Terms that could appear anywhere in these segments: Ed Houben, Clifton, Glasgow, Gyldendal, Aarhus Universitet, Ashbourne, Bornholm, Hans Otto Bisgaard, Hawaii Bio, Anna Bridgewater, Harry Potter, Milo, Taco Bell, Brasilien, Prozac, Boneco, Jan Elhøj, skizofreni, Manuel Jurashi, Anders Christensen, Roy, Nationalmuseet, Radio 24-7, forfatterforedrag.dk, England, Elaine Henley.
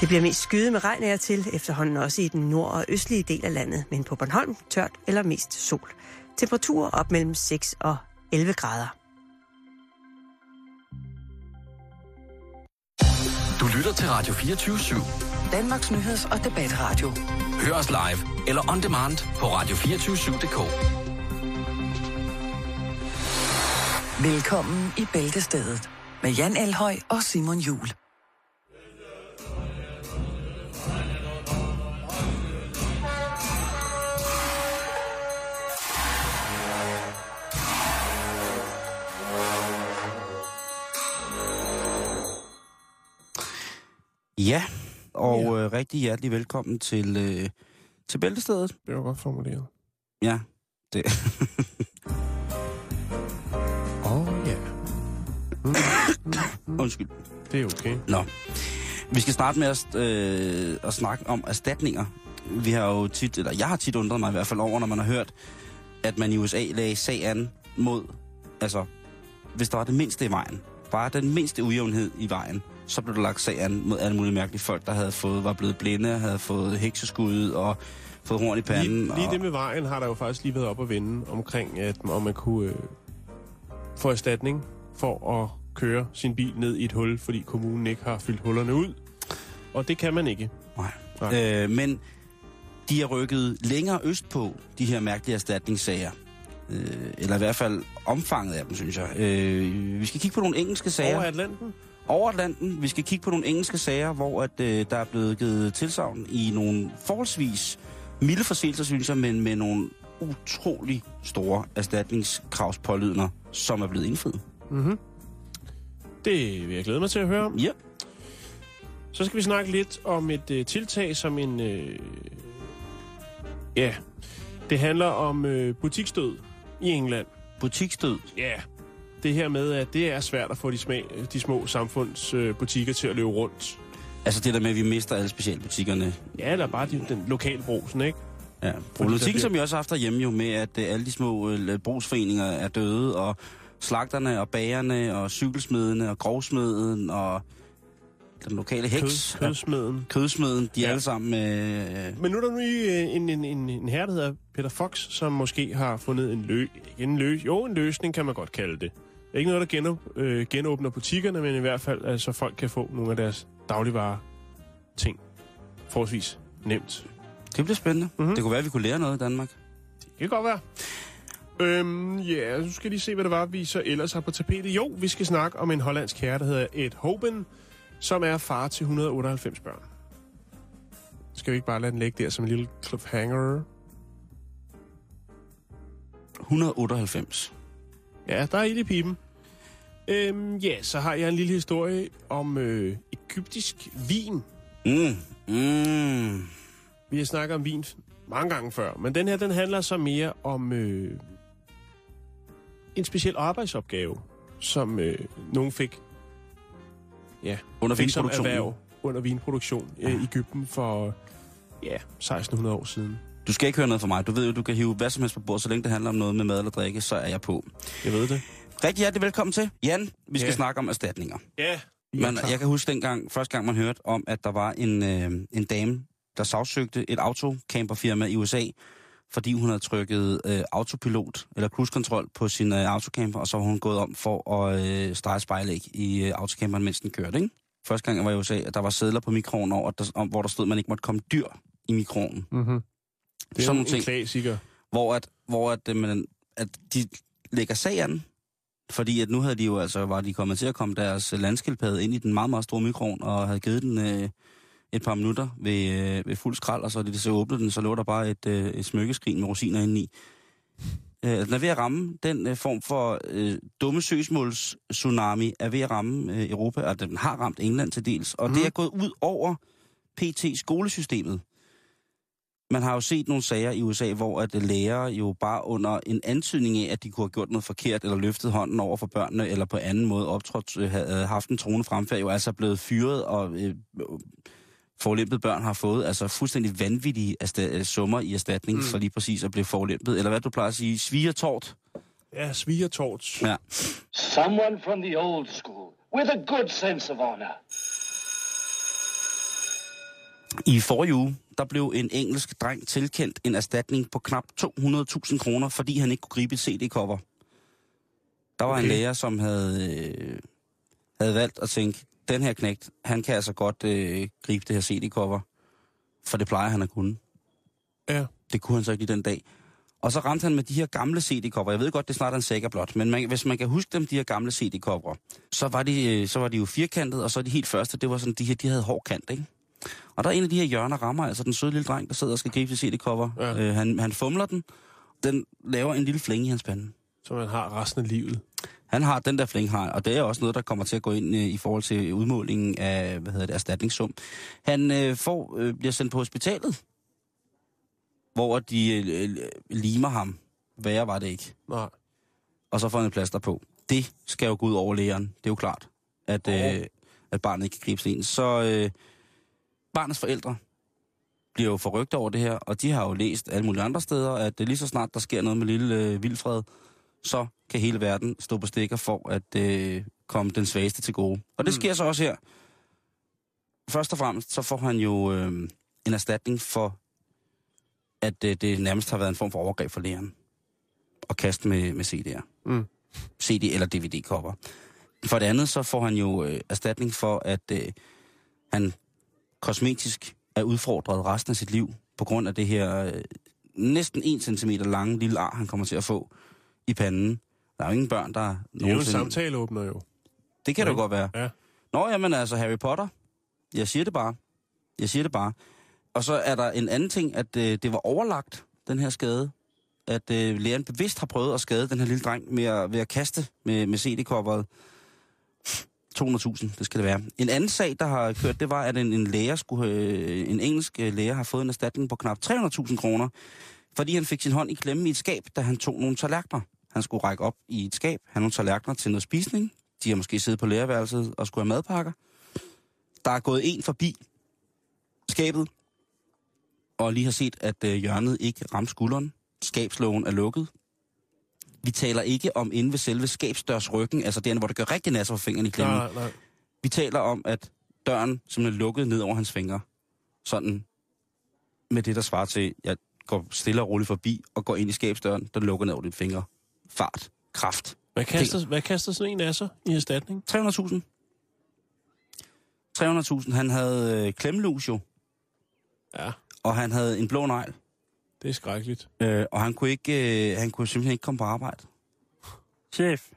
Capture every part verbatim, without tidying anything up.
Det bliver mest skyet med regn af til, efterhånden også i den nord- og østlige del af landet, men på Bornholm tørt eller mest sol. Temperaturer op mellem seks og elleve grader. Du lytter til Radio fireogtyve syv, Danmarks nyheds- og debatradio. Hør os live eller on demand på radio to fire syv punktum d k. Velkommen i Bæltestedet med Jan Elhøj og Simon Juhl. Ja, og ja. Øh, rigtig hjertelig velkommen til, øh, til Bæltestedet. Det var godt formuleret. Ja, det. Åh, oh, ja. Yeah. Mm, mm, mm. Undskyld. Det er okay. Nå, vi skal starte med at, øh, at snakke om erstatninger. Vi har jo tit, eller jeg har tit undret mig i hvert fald over, når man har hørt, at man i U S A lagde sag an mod, altså, hvis der var det mindste i vejen, bare den mindste ujævnhed i vejen, så blev der lagt sagen mod alle mulige mærkelige folk, der havde fået, var blevet blinde, havde fået hekseskud og fået horn i panden. Lige, lige og... det med vejen har der jo faktisk lige været op at vende omkring, at om man kunne øh, få erstatning for at køre sin bil ned i et hul, fordi kommunen ikke har fyldt hullerne ud. Og det kan man ikke. Nej. Nej. Øh, men de er rykket længere østpå, de her mærkelige erstatningssager. Øh, eller i hvert fald omfanget af dem, synes jeg. Øh, vi skal kigge på nogle engelske sager. Over Atlanten? Over Atlanten. Vi skal kigge på nogle engelske sager, hvor at, øh, der er blevet givet tilsagn i nogle forholdsvis milde forseelser, synes jeg, men med nogle utrolig store erstatningskravspålydner, som er blevet indfriet. Mm-hmm. Det vil jeg glæde mig til at høre om. Ja. Så skal vi snakke lidt om et øh, tiltag, som en... Øh, ja, det handler om øh, butiksdød i England. Butiksdød? Ja. Det her med, at det er svært at få de, smag, de små samfundsbutikker til at løbe rundt. Altså det der med, at vi mister alle specialbutikkerne. Ja, eller bare de, den lokale brugsen, ikke? Ja, problematikken, som jeg også har haft derhjemme jo med, at alle de små brugsforeninger er døde, og slagterne og bagerne og cykelsmedene og grovsmeden og den lokale heks. Kød, kødsmeden. Kødsmeden, de ja. alle sammen... Øh... Men nu er der nye en, en, en, en herre, der hedder Peter Fox, som måske har fundet en, lø... en, lø... jo, en løsning, kan man godt kalde det. Ikke noget, der genåb, øh, genåbner butikkerne, men i hvert fald, så altså, folk kan få nogle af deres dagligvarer ting forholdsvis nemt. Det bliver spændende. Mm-hmm. Det kunne være, at vi kunne lære noget i Danmark. Det kan godt være. Øhm, ja, nu skal lige se, hvad det var, vi så ellers har på tapetet. Jo, vi skal snakke om en hollandsk herre, der hedder Ed Houben, som er far til et hundrede og otteoghalvfems børn. Skal vi ikke bare lade den ligge der som en lille cliffhanger? et hundrede og otteoghalvfems? Ja, der er ild i pipen. Øhm, ja, så har jeg en lille historie om øh, ægyptisk vin. Mm. Mm. Vi har snakket om vin mange gange før, men den her, den handler så mere om øh, en speciel arbejdsopgave, som øh, nogen fik, ja, under fik som erhverv under vinproduktion i øh, Ægypten for ja, seksten hundrede år siden. Du skal ikke høre noget fra mig. Du ved jo, du kan hive hvad som helst på bordet, så længe det handler om noget med mad eller drikke, så er jeg på. Jeg ved det. Rigtig hjertelig velkommen til. Jan, vi skal ja. snakke om erstatninger. Ja. Man, jeg kan huske dengang, første gang man hørte om, at der var en, øh, en dame, der sagsøgte et autocamperfirma i U S A, fordi hun havde trykket øh, autopilot eller cruise control på sin øh, autocamper, og så var hun gået om for at øh, strege spejlæg i øh, autocamperen, mens den kørte, ikke? Første gang jeg var i U S A, at der var sædler på mikroen over, der, om, hvor der stod, man ikke måtte komme dyr i mikroen. Mhm. Det er sådan en ting, klassiker. Hvor, at, hvor at, man, at de lægger sagen, fordi at nu havde de jo altså, var de kommet til at komme deres landskildpadde ind i den meget, meget store mikron, og havde givet den øh, et par minutter ved, øh, ved fuld skrald, og så de så åbnede den, så lå der bare et, øh, et smykkeskrin med rosiner indeni. Øh, den er ved at ramme, den øh, form for øh, dumme søgsmåls tsunami er ved at ramme øh, Europa, og den har ramt England til dels, og mm. det er gået ud over P T-skolesystemet. Man har jo set nogle sager i U S A, hvor at lærere jo bare under en antydning af, at de kunne have gjort noget forkert, eller løftet hånden over for børnene, eller på anden måde optrådt, havde haft en truende fremfærd, jo altså blevet fyret, og øh, forulempede børn har fået altså fuldstændig vanvittige ersta- summer i erstatning, mm. for lige præcis at blive forulempet. Eller hvad du plejer at sige, svigertort. Ja, svigertort. Ja. Someone from the old school, with a good sense of honor. I forrige uge, der blev en engelsk dreng tilkendt en erstatning på knap to hundrede tusind kroner, fordi han ikke kunne gribe et C D-cover. Der var okay. en lærer, som havde, øh, havde valgt at tænke, den her knægt, han kan altså godt øh, gribe det her C D-cover, for det plejer han at kunne. Ja. Det kunne han så ikke lige den dag. Og så ramte han med de her gamle C D-cover. Jeg ved godt, det snart er en sækker blot, men man, hvis man kan huske dem, de her gamle C D-cover, så var de, så var de jo firkantede, og så de helt første, det var sådan, de her, de havde hård kant, ikke? Og der er en af de her hjørner rammer, altså den søde lille dreng, der sidder og skal gribe til C D-cover. Ja. Øh, han, han fumler den. Den laver en lille flænge i hans pande. Så han har resten af livet. Han har den der flænge, og det er også noget, der kommer til at gå ind øh, i forhold til udmålingen af, hvad hedder det, erstatningssum. Han øh, får, øh, bliver sendt på hospitalet, hvor de øh, limer ham. Værre var det ikke. Nej. Og så får han en plaster på. Det skal jo gå ud over lægeren. Det er jo klart, at, øh, at barnet ikke kan gribe stenen. Så... Øh, barnets forældre bliver jo forrygt over det her, og de har jo læst alle mulige andre steder, at lige så snart der sker noget med lille øh, Vilfred, så kan hele verden stå på stikker for at øh, komme den svageste til gode. Og det sker mm. så også her. Først og fremmest, så får han jo øh, en erstatning for, at øh, det nærmest har været en form for overgreb for læreren. Og kaste med, med C D'er. Mm. C D eller D V D-kopper. For det andet, så får han jo øh, erstatning for, at øh, han... kosmetisk er udfordret resten af sit liv, på grund af det her øh, næsten en centimeter lange lille ar, han kommer til at få i panden. Der er jo ingen børn, der... Det er nogensinde... jo en samtaleåbner jo. Det kan det godt være. Ja. Nå, jamen altså Harry Potter. Jeg siger det bare. Jeg siger det bare. Og så er der en anden ting, at øh, det var overlagt, den her skade. At øh, læreren bevidst har prøvet at skade den her lille dreng med at, ved at kaste med, med C D-kopperet. to hundrede tusind, det skal det være. En anden sag, der har kørt, det var, at en, en, læger skulle, øh, en engelsk læger har fået en erstatning på knap tre hundrede tusind kroner, fordi han fik sin hånd i klemme i et skab, da han tog nogle tallerkener. Han skulle række op i et skab, han nogle tallerkener til noget spisning. De har måske siddet på lærerværelset og skulle have madpakker. Der er gået en forbi skabet, og lige har set, at øh, hjørnet ikke ramte skulderen. Skabslågen er lukket. Vi taler ikke om inde ved selve skabsdørsryggen, altså den, hvor det gør rigtig nasser for fingrene i klemmen. Nej, nej. Vi taler om, at døren simpelthen lukkede ned over hans fingre. Sådan med det, der svarer til, jeg går stille og roligt forbi og går ind i skabsdøren, der lukker ned over dine fingre. Fart. Kraft. Hvad kaster, hvad kaster sådan en nasser i erstatning? tre hundrede tusind. tre hundrede tusind. Han havde øh, klemmelus jo. Ja. Og han havde en blå negl. Det er skrækkeligt. Øh, og han kunne, ikke, øh, han kunne simpelthen ikke komme på arbejde. Chef.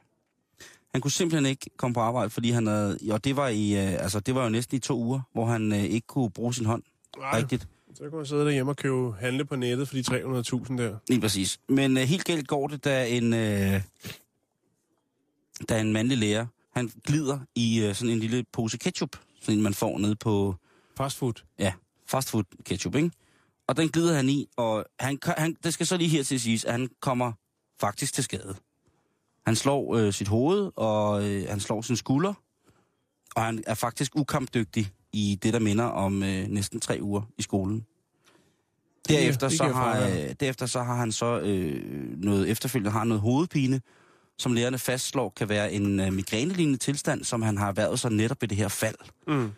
Han kunne simpelthen ikke komme på arbejde, fordi han havde... Jo, det var, i, øh, altså, det var jo næsten i to uger, hvor han øh, ikke kunne bruge sin hånd. Nej, rigtigt. Så kunne han sidde derhjemme og købe handle på nettet for de tre hundrede tusind der. Lige præcis. Men øh, helt galt går det, da en, øh, da en mandlig lærer, han glider i øh, sådan en lille pose ketchup, sådan en man får nede på... Fastfood? Ja, fastfood ketchup, ikke? Og den glider han i, og han, han, det skal så lige her til siges, at han kommer faktisk til skade. Han slår øh, sit hoved, og øh, han slår sin skulder, og han er faktisk ukampdygtig i det, der minder om øh, næsten tre uger i skolen. Derefter, ja, så, har, øh, derefter så har han så øh, noget efterfølgende har noget hovedpine, som lærerne fastslår kan være en øh, migrænelignende tilstand, som han har erhvervet sig netop ved det her fald. Mm.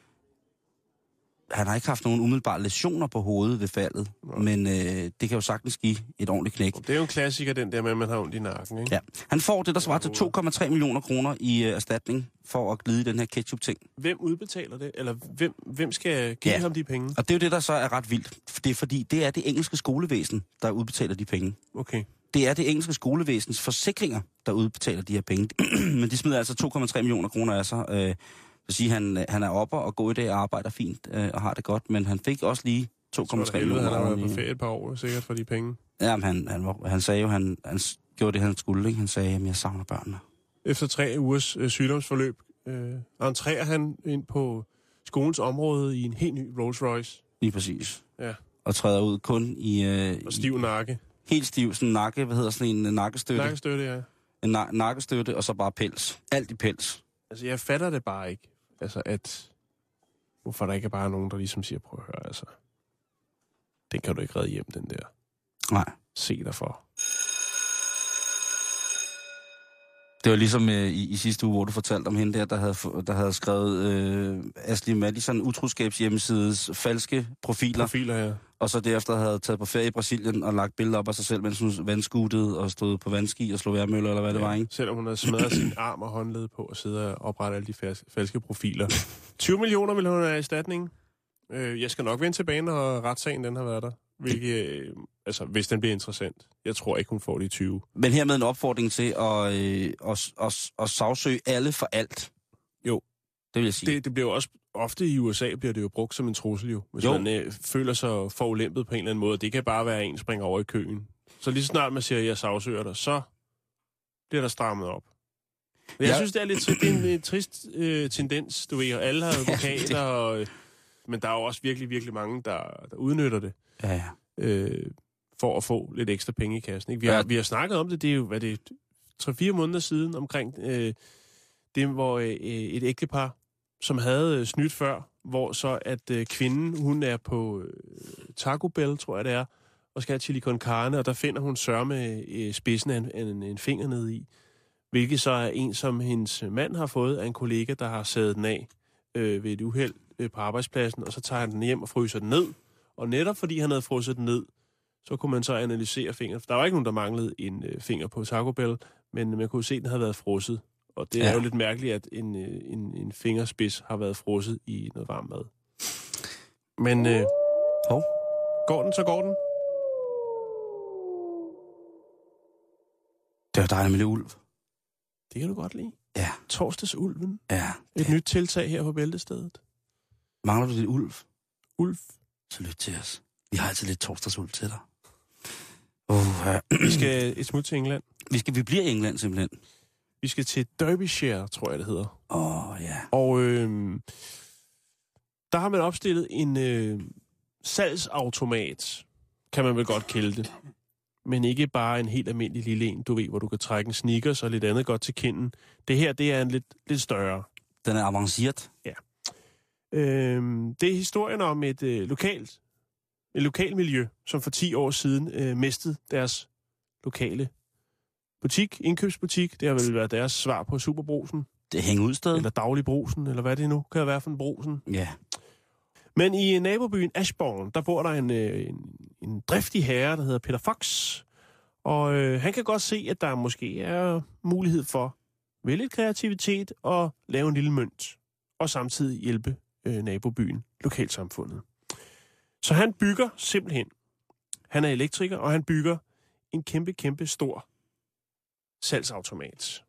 Han har ikke haft nogen umiddelbare læsioner på hovedet ved faldet, okay. men øh, det kan jo sagtens give et ordentligt knæk. Det er jo en klassiker, den der med, at man har ondt i nakken, ikke? Ja. Han får det, der svarer til to komma tre millioner kroner i øh, erstatning for at glide den her ketchup-ting. Hvem udbetaler det? Eller hvem, hvem skal give ja. ham de penge? Og det er jo det, der så er ret vildt. Det er fordi, det er det engelske skolevæsen, der udbetaler de penge. Okay. Det er det engelske skolevæsens forsikringer, der udbetaler de her penge. Men de smider altså to komma tre millioner kroner af sig. Øh, Så sige, han, han er oppe og går i dag og arbejder fint øh, og har det godt, men han fik også lige to komma tre millioner. Han har været på ferie et par år, sikkert, for de penge. Jamen, han, han, han sagde jo, han, han gjorde det, han skulle, ikke? Han sagde, at jeg savner børnene. Efter tre ugers øh, sygdomsforløb øh, entrerer han ind på skolens område i en helt ny Rolls Royce. Lige præcis. Ja. Og træder ud kun i... Øh, og stiv nakke. I, helt stiv, sådan en nakke, hvad hedder sådan en uh, nakkestøtte? Nakkestøtte, ja. En na- nakkestøtte, og så bare pels. Alt i pels. Altså, jeg fatter det bare ikke. Altså, at... Hvorfor der ikke er bare nogen, der ligesom siger, prøv at høre, altså... Den kan du ikke redde hjem, den der. Nej. Se dig for. Det var ligesom øh, i, i sidste uge, hvor du fortalte om hende der, der havde, der havde skrevet øh, Ashley Madison, utroskabshjemmesides falske profiler. Profiler, ja. Og så derefter havde taget på ferie i Brasilien og lagt billeder op af sig selv, mens hun vandskuttede og stod på vandski og slog værmøller, eller hvad ja, det var, ikke? Selvom hun havde smadret sin arm og håndled på og sidde og oprette alle de fals- falske profiler. tyve millioner ville hun have erstatning. Øh, jeg skal nok vende til banen, og retssagen den har været der. Hvilket, øh, altså, hvis den bliver interessant. Jeg tror ikke, hun får de tyve. Men hermed en opfordring til at, øh, at, at, at sagsøge alle for alt. Jo. Det vil jeg sige. Det, det bliver jo også, ofte i U S A bliver det jo brugt som en trussel, jo. Hvis jo. man øh, føler sig forulæmpet på en eller anden måde, det kan bare være, en springer over i køen. Så lige så snart man siger, at jeg sagsøger dig, så bliver der strammet op. Men jeg ja. synes, det er lidt det er en, en trist øh, tendens, du ved, og alle har advokater, og, øh, men der er jo også virkelig, virkelig mange, der, der udnytter det. Ja, ja. Øh, for at få lidt ekstra penge i kassen. Ikke? Vi, har, ja. vi har snakket om det, det er jo, hvad det tre-fire måneder siden omkring øh, det, hvor øh, et ægtepar, som havde øh, snydt før, hvor så at øh, kvinden, hun er på øh, Taco Bell, tror jeg det er, og skal have chili con carne, og der finder hun sørme øh, spidsen af en, en, en finger ned i, hvilket så er en, som hendes mand har fået af en kollega, der har sædet den af øh, ved et uheld øh, på arbejdspladsen, og så tager han den hjem og fryser den ned. Og netop fordi han havde frosset den ned, så kunne man så analysere fingeren. Der var ikke nogen, der manglede en øh, finger på Taco Bell, men man kunne se, at den havde været frosset. Og det er ja. jo lidt mærkeligt, at en, øh, en, en fingerspids har været frosset i noget varm mad. Men øh, oh. går den, så går den. Det var dejligt med det ulv. Det kan du godt lide. Ja. Torsdagsulven. Ja. Et nyt tiltag her på Bæltestedet. Mangler du dit ulv? Ulv. Så lyt til os. Vi har altid lidt torsdagsul til dig. Uh, vi skal et smut til England. Vi skal vi bliver i England simpelthen. Vi skal til Derbyshire, tror jeg det hedder. Åh, oh, ja. Yeah. Og øh, der har man opstillet en øh, salgsautomat, kan man vel godt kalde det. Men ikke bare en helt almindelig lille en, du ved, hvor du kan trække en Snickers og lidt andet godt til kinden. Det her, det er en lidt, lidt større. Den er avanceret. Ja. Øhm, det er historien om et, øh, lokalt, et lokalt miljø, som for ti år siden øh, mistede deres lokale butik, indkøbsbutik. Det har vel været deres svar på Superbrugsen. Det hænger ud sted. Eller Dagligbrugsen, eller hvad det nu kan være for en brugsen. Ja. Men i nabobyen Ashbourne, der bor der en, øh, en, en driftig herre, der hedder Peter Fox. Og øh, han kan godt se, at der måske er mulighed for ved lidt kreativitet og lave en lille mønt. Og samtidig hjælpe Øh, nabobyen, lokalsamfundet. Så han bygger simpelthen, han er elektriker, og han bygger en kæmpe, kæmpe stor salgsautomat,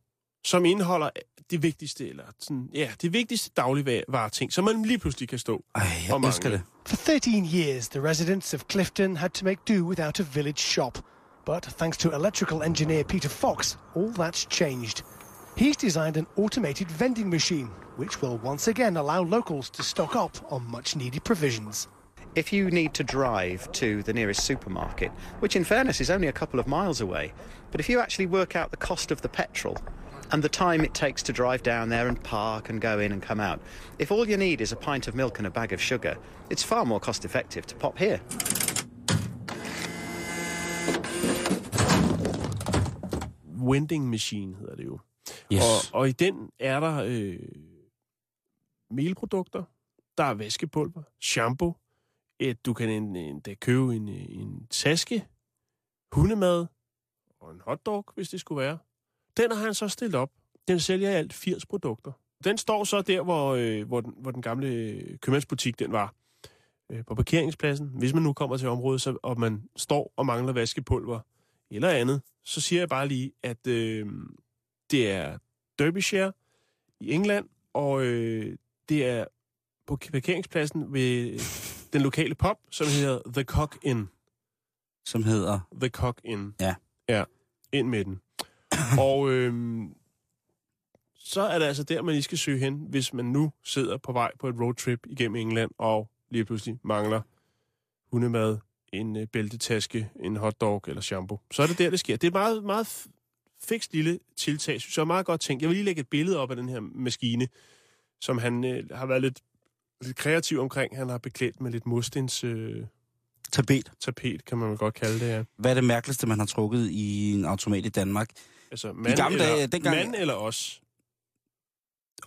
som indeholder det vigtigste, eller sådan, ja, det vigtigste dagligvareting, som man lige pludselig kan stå Ej, jeg og mangle. Det. For thirteen years, the residents of Clifton had to make do without a village shop. But thanks to electrical engineer Peter Fox, all that's changed. He's designed an automated vending machine, which will once again allow locals to stock up on much-needed provisions. If you need to drive to the nearest supermarket, which in fairness is only a couple of miles away, but if you actually work out the cost of the petrol and the time it takes to drive down there and park and go in and come out, if all you need is a pint of milk and a bag of sugar, it's far more cost-effective to pop here. Vending machine hedder det jo. Yes. Og, og i den er der øh, melprodukter, der er vaskepulver, shampoo, et, du kan en, en, der købe en, en taske, hundemad og en hotdog, hvis det skulle være. Den har han så stillet op. Den sælger i alt firs produkter. Den står så der, hvor, øh, hvor, den, hvor den gamle købmandsbutik den var. Øh, på parkeringspladsen. Hvis man nu kommer til området, så, og man står og mangler vaskepulver eller andet, så siger jeg bare lige, at Øh, det er Derbyshire i England, og øh, det er på parkeringspladsen ved den lokale pub, som hedder The Cock Inn. Som hedder? The Cock Inn. Ja. Ja, ind med den. og øh, så er det altså der, man lige skal søge hen, hvis man nu sidder på vej på et roadtrip igennem England, og lige pludselig mangler hundemad, en øh, bæltetaske, en hotdog eller shampoo. Så er det der, det sker. Det er meget, meget F- Fikst lille tiltag, synes jeg er meget godt tænkt. Jeg vil lige lægge et billede op af den her maskine, som han øh, har været lidt, lidt kreativ omkring. Han har beklædt med lidt murstens Øh, tapet. Tapet, kan man vel godt kalde det, ja. Hvad er det mærkeligste, man har trukket i en automat i Danmark? Altså, mand eller, dengang... man eller os?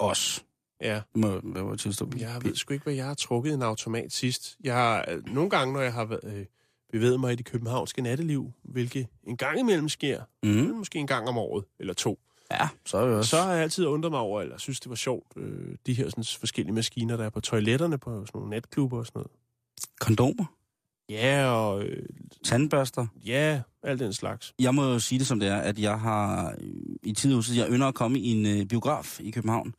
Os. Ja. Må, hvad var tilstående? Jeg ved sgu ikke, hvad jeg har trukket en automat sidst. Jeg har nogle gange, når jeg har været... Øh, bevæget mig i det københavnske natteliv, hvilket en gang imellem sker, mm. måske en gang om året, eller to. Ja, så er det også. Så har jeg altid undret mig over, eller synes, det var sjovt, øh, de her sådan, forskellige maskiner, der er på toiletterne, på sådan nogle natklubber og sådan noget. Kondomer? Ja, og... Øh, tandbørster? Ja, alt den slags. Jeg må jo sige det som det er, at jeg har i tidehuset, jeg ynder at komme i en øh, biograf i København.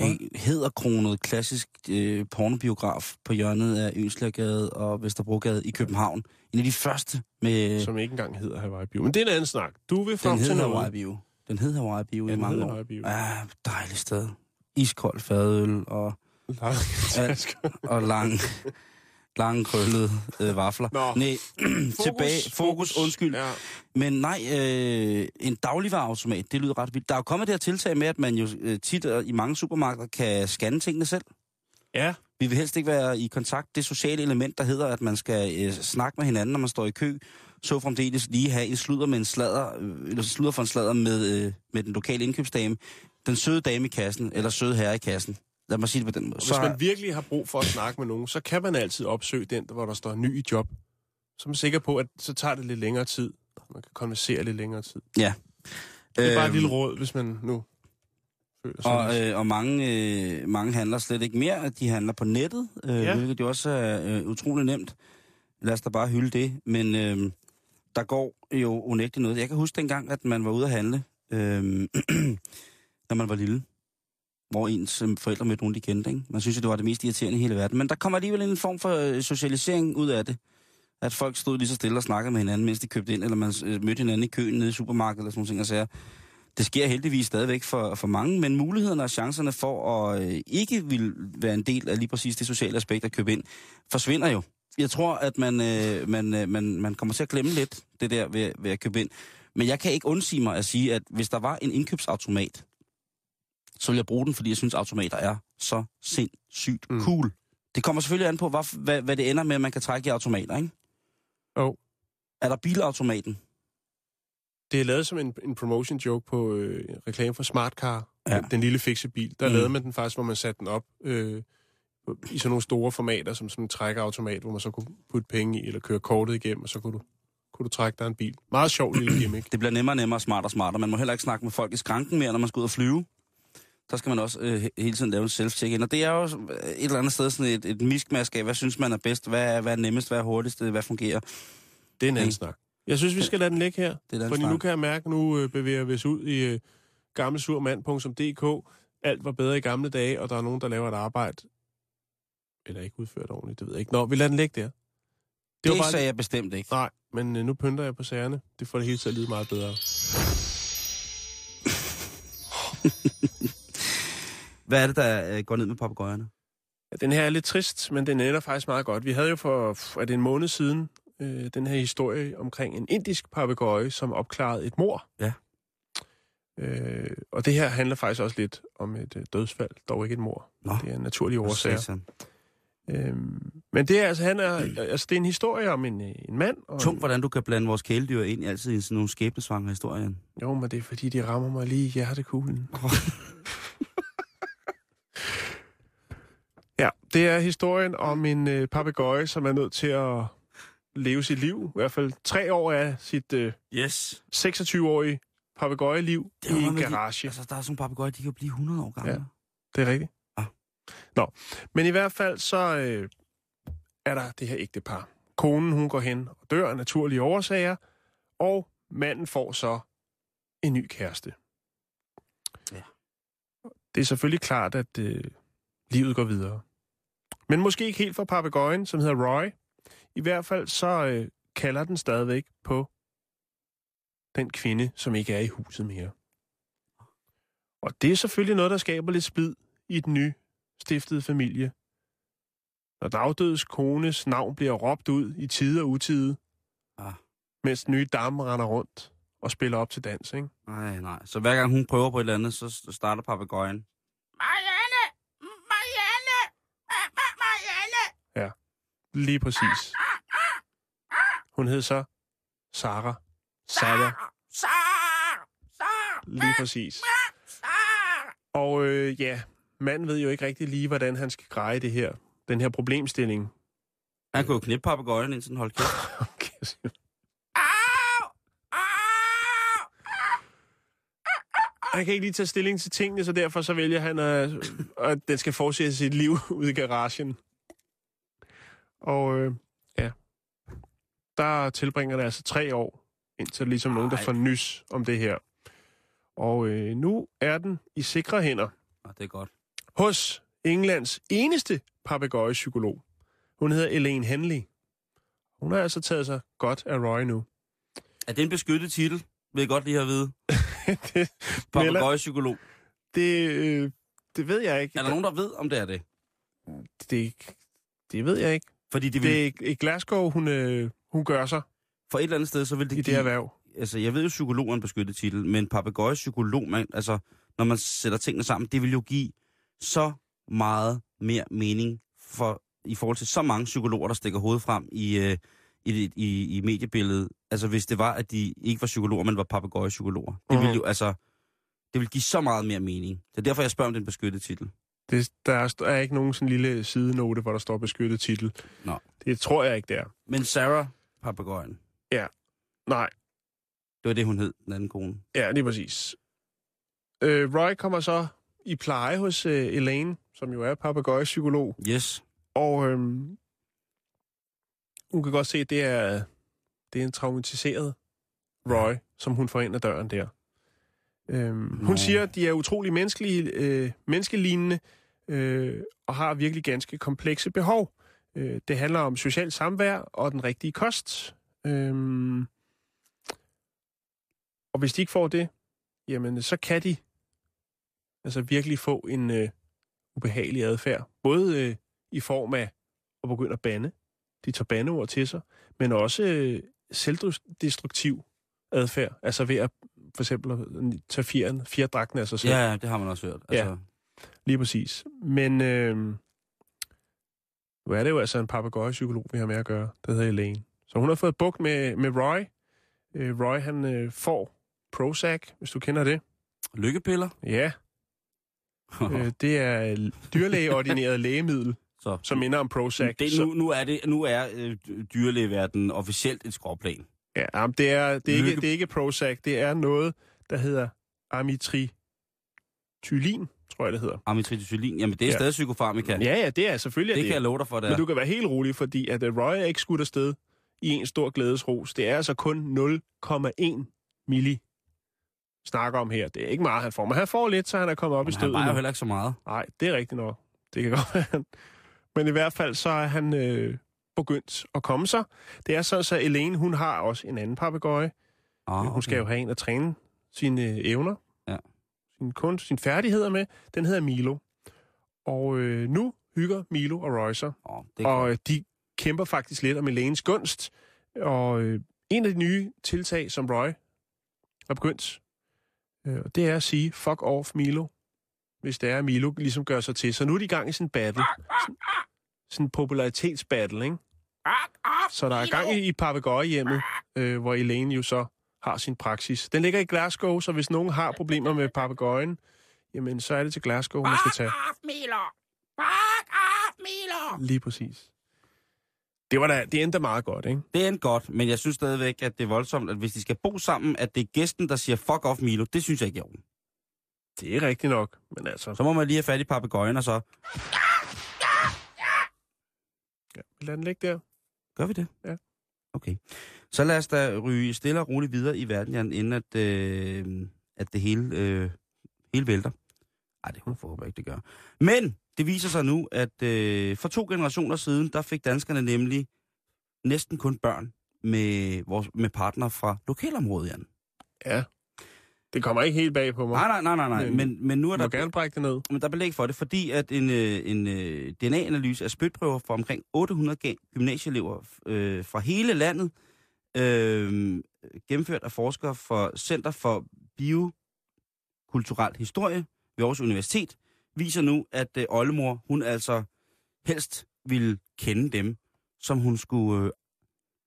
En hæderkronet klassisk øh, pornobiograf på hjørnet af Ønslaggade og Vesterbrogade i København. En af de første med... Som ikke engang hedder Hawaii Bio. Men det er en anden snak. Du vil frem til Hawaii Bio. Den hed Hawaii Bio i mange år. Ja, ah, dejligt sted. Iskold fadøl og... Lange tasker. Og lang, lange krøllede øh, vafler. Nå. Nej, fokus, tilbage. Fokus, undskyld. Ja. Men nej, øh, en dagligvareautomat, det lyder ret vildt. Der er jo kommet det her tiltag med, at man jo øh, tit i mange supermarkeder kan scanne tingene selv. Ja. Vi vil helst ikke være i kontakt. Det sociale element, der hedder, at man skal øh, snakke med hinanden, når man står i kø, så fremdeles lige have en sludder, med en sladder, øh, eller sludder for en sladder med, øh, med den lokale indkøbsdame, den søde dame i kassen, eller søde herre i kassen. Lad mig sige det på den måde. Hvis man virkelig har brug for at snakke med nogen, så kan man altid opsøge den, hvor der står ny i job. Så er man sikker på, at så tager det lidt længere tid. Man kan konversere lidt længere tid. Ja. Det er øh, bare et lille råd, hvis man nu føler sådan. Og, øh, og mange, øh, mange handler slet ikke mere. De handler på nettet, øh, ja. Hvilket jo også er øh, utrolig nemt. Lad os da bare hylde det. Men øh, der går jo unægtigt noget. Jeg kan huske dengang, at man var ude at handle, øh, når man var lille. Hvor ens forældre mødte nogen, de kendte, ikke? Man synes, det var det mest irriterende i hele verden. Men der kommer alligevel en form for socialisering ud af det. At folk stod lige så stille og snakkede med hinanden, mens de købte ind, eller man mødte hinanden i køen nede i supermarkedet, eller sådan nogle ting og sager. Det sker heldigvis stadigvæk for, for mange, men mulighederne og chancerne for at øh, ikke vil være en del af lige præcis det sociale aspekt at købe ind, forsvinder jo. Jeg tror, at man, øh, man, øh, man, man kommer til at glemme lidt det der ved, ved at købe ind. Men jeg kan ikke undsige mig at sige, at hvis der var en indkøbsautomat, så vil jeg bruge den, fordi jeg synes, automater er så sindssygt mm. cool. Det kommer selvfølgelig an på, hvad, hvad, hvad det ender med, at man kan trække i automater, ikke? Jo. Oh. Er der bilautomaten? Det er lavet som en, en promotion joke på øh, en reklame for Smartcar, ja. den, den lille fikse bil. Der mm. lavede man den faktisk, hvor man satte den op øh, i sådan nogle store formater, som sådan en trækkeautomat, hvor man så kunne putte penge i, eller køre kortet igennem, og så kunne du... kunne du trække dig en bil. Meget sjov lille gimmick. Det bliver nemmere og nemmere, smartere og smartere. Man må heller ikke snakke med folk i skranken mere, når man skal ud og flyve. Der skal man også øh, hele tiden lave en self-check ind. Og det er jo et eller andet sted sådan et, et miskmask af, hvad synes man er bedst, hvad er, hvad er nemmest, hvad er hurtigst, hvad fungerer. Det er en anden snak. Jeg synes, vi skal lade den ligge her. Det fordi snak. Nu kan jeg mærke, nu øh, bevæger vi os ud i øh, gammelsurmand punktum d k. Alt var bedre i gamle dage, og der er nogen, der laver et arbejde. Eller ikke udført ordentligt, det ved jeg ikke. Nå, vi lader den ligge der. Det, det bare... sagde jeg bestemt ikke. Nej, men øh, nu pynter jeg på sagerne. Det får det hele til at lyde meget bedre. Hvad er det, der går ned med papegøjerne? Ja, den her er lidt trist, men den ender faktisk meget godt. Vi havde jo for er det en måned siden øh, den her historie omkring en indisk papegøje, som opklarede et mord. Ja. Øh, og det her handler faktisk også lidt om et øh, dødsfald, dog ikke et mord. Nå. Det er en naturlig årsager. Øhm, men det er altså, han er, mm. altså, det er en historie om en, en mand. Og tungt, en... hvordan du kan blande vores kæledyr ind altid i sådan nogle skæbnesvangre historier. Jo, men det er fordi, de rammer mig lige i hjertekuglen. Ja, det er historien om en øh, papegøje, som er nødt til at leve sit liv. I hvert fald tre år af sit øh, yes. seksogtyve-årige papegøjeliv i en garage. De, altså, der er sådan en papegøje, de kan blive hundrede år gamle. Ja, det er rigtigt. Ah. Nå, men i hvert fald så øh, er der det her ægtepar. Konen, hun går hen og dør af naturlige årsager, og manden får så en ny kæreste. Ja. Det er selvfølgelig klart, at... Øh, livet går videre. Men måske ikke helt for papegøjen, som hedder Roy. I hvert fald så øh, kalder den stadigvæk på den kvinde, som ikke er i huset mere. Og det er selvfølgelig noget, der skaber lidt splid i den nye stiftede familie. Når dagdødes kones navn bliver råbt ud i tide og utide, ah. mens den nye dame render rundt og spiller op til dans, ikke? Nej, nej. Så hver gang hun prøver på et eller andet, så starter papegøjen. Ja, lige præcis. Hun hed så Sarah. Sarah. Sarah. Lige præcis. Og øh, ja, manden ved jo ikke rigtig lige, hvordan han skal greje det her. Den her problemstilling. Han kunne jo knippe papegøjen ind, sådan hold kæft. Okay, han kan ikke lige tage stilling til tingene, så derfor så vælger han, at, at den skal fortsætte sit liv ude i garagen. Og øh, ja, der tilbringer det altså tre år, indtil ligesom nogen, der får nys om det her. Og øh, nu er den i sikre hænder. Ah, det er godt. Hos Englands eneste papegøjepsykolog. Hun hedder Elaine Henley. Hun har altså taget sig godt af Roy nu. Er det en beskyttet titel? Vil jeg godt lige have vide. Papegøjepsykolog. Det, øh, det ved jeg ikke. Er der nogen, der ved, om det er det? Det, det ved jeg ikke. Fordi det, vil... det er i Glasgow, hun, øh, hun gør sig. For et eller andet sted, så vil det i give... det erhverv. Altså, jeg ved jo, psykologen er en beskyttet titel, men papegøjepsykolog, man, altså, når man sætter tingene sammen, det vil jo give så meget mere mening for, i forhold til så mange psykologer, der stikker hovedet frem i... Øh, I, i, i mediebilledet, altså hvis det var, at de ikke var psykologer, men var papegøjepsykologer. Det mm-hmm. ville jo, altså, det ville give så meget mere mening. Det er derfor, jeg spørger om den beskyttede titel. Det, der er, der er ikke nogen sådan lille sidenote, hvor der står beskyttet titel. Nå. Det tror jeg ikke, det er. Men Sarah, papegøjen. Ja. Nej. Det var det, hun hed, den anden kone. Ja, lige præcis. Øh, Roy kommer så i pleje hos øh, Elaine, som jo er papegøjepsykolog. Yes. Og... Øh, hun kan godt se, at det er, det er en traumatiseret Roy, som hun får ind ad døren der. Øhm, hun siger, at de er utrolig menneskelige, øh, menneskelignende øh, og har virkelig ganske komplekse behov. Øh, det handler om socialt samvær og den rigtige kost. Øhm, og hvis de ikke får det, jamen så kan de altså virkelig få en øh, ubehagelig adfærd. Både øh, i form af at begynde at bande. De tager bandeord til sig, men også øh, selvdestruktiv adfærd. Altså ved at for eksempel at tage fjeren, fjerdragten af sig selv. Ja, det har man også hørt. Altså... ja, lige præcis. Men øh, nu er det jo altså en papegøjepsykolog, vi har med at gøre. Det hedder Elaine. Så hun har fået bukt med, med Roy. Øh, Roy, han øh, får Prozac, hvis du kender det. Lykkepiller? Ja. øh, det er dyrlægeordineret lægemiddel. Så. Som minder om Prozac. Det, nu, nu er, det, nu er øh, dyrlægeverden officielt et skråplan. Ja, jamen, det, er, det, er ikke, det er ikke Prozac. Det er noget, der hedder amitriptylin, tror jeg, det hedder. Amitriptylin. Jamen, det er ja. stadig psykofarmika. Ja, ja, det er selvfølgelig det. Det kan jeg love dig for, det er. Men du kan være helt rolig, fordi at Roy er ikke skudt afsted i en stor glædesros. Det er altså kun nul komma en milli. Snakker om her. Det er ikke meget, han får. Men han får lidt, så han er kommet op men i stødet. Han vejer jo heller ikke så meget. Nej, det er rigtigt nok. Det kan godt være. Men i hvert fald, så er han øh, begyndt at komme sig. Det er sådan, så Elaine, hun har også en anden papegøje. Oh, okay. Hun skal jo have en at træne sine evner, ja. sin kunst, sine færdigheder med. Den hedder Milo. Og øh, nu hygger Milo og Roy sig. Oh, og øh, de kæmper faktisk lidt om Elaines gunst. Og øh, en af de nye tiltag, som Roy har begyndt, øh, det er at sige, fuck off Milo. Hvis det er, Milo ligesom gør sig til. Så nu er de i gang i sådan en battle. Sådan, sådan en popularitetsbattle, ikke? Så der er gang i, i papegøjehjemmet, øh, hvor Elaine jo så har sin praksis. Den ligger i Glasgow, så hvis nogen har problemer med papegøjen, jamen så er det til Glasgow, man skal tage. Fuck off, Milo! Fuck off, Milo! Lige præcis. Det var da, det endte meget godt, ikke? Det endte godt, men jeg synes stadigvæk, at det er voldsomt, at hvis de skal bo sammen, at det er gæsten, der siger fuck off, Milo. Det synes jeg ikke er ordentligt. Det er rigtigt nok, men altså... så må man lige have fat i papegøjen og så... ja, lad den ligge der. Gør vi det? Ja. Okay. Så lad os da ryge stille og roligt videre i verden, Jan, inden at, øh, at det hele, øh, hele vælter. Ej, det håber jeg ikke, det gør. Men det viser sig nu, at øh, for to generationer siden, der fik danskerne nemlig næsten kun børn med, vores, med partner fra lokalområdet, Jan. Ja. Det kommer ikke helt bag på mig. Nej, nej, nej, nej. Men, men, men nu er der... gerne brække det ned. Men der er belæg for det, fordi at en, en, en D N A-analyse af spytprøver fra omkring otte hundrede gymnasieelever øh, fra hele landet, øh, gennemført af forskere fra Center for Biokulturel Historie ved Aarhus Universitet, viser nu, at øh, oldemor, hun altså helst ville kende dem, som hun skulle øh,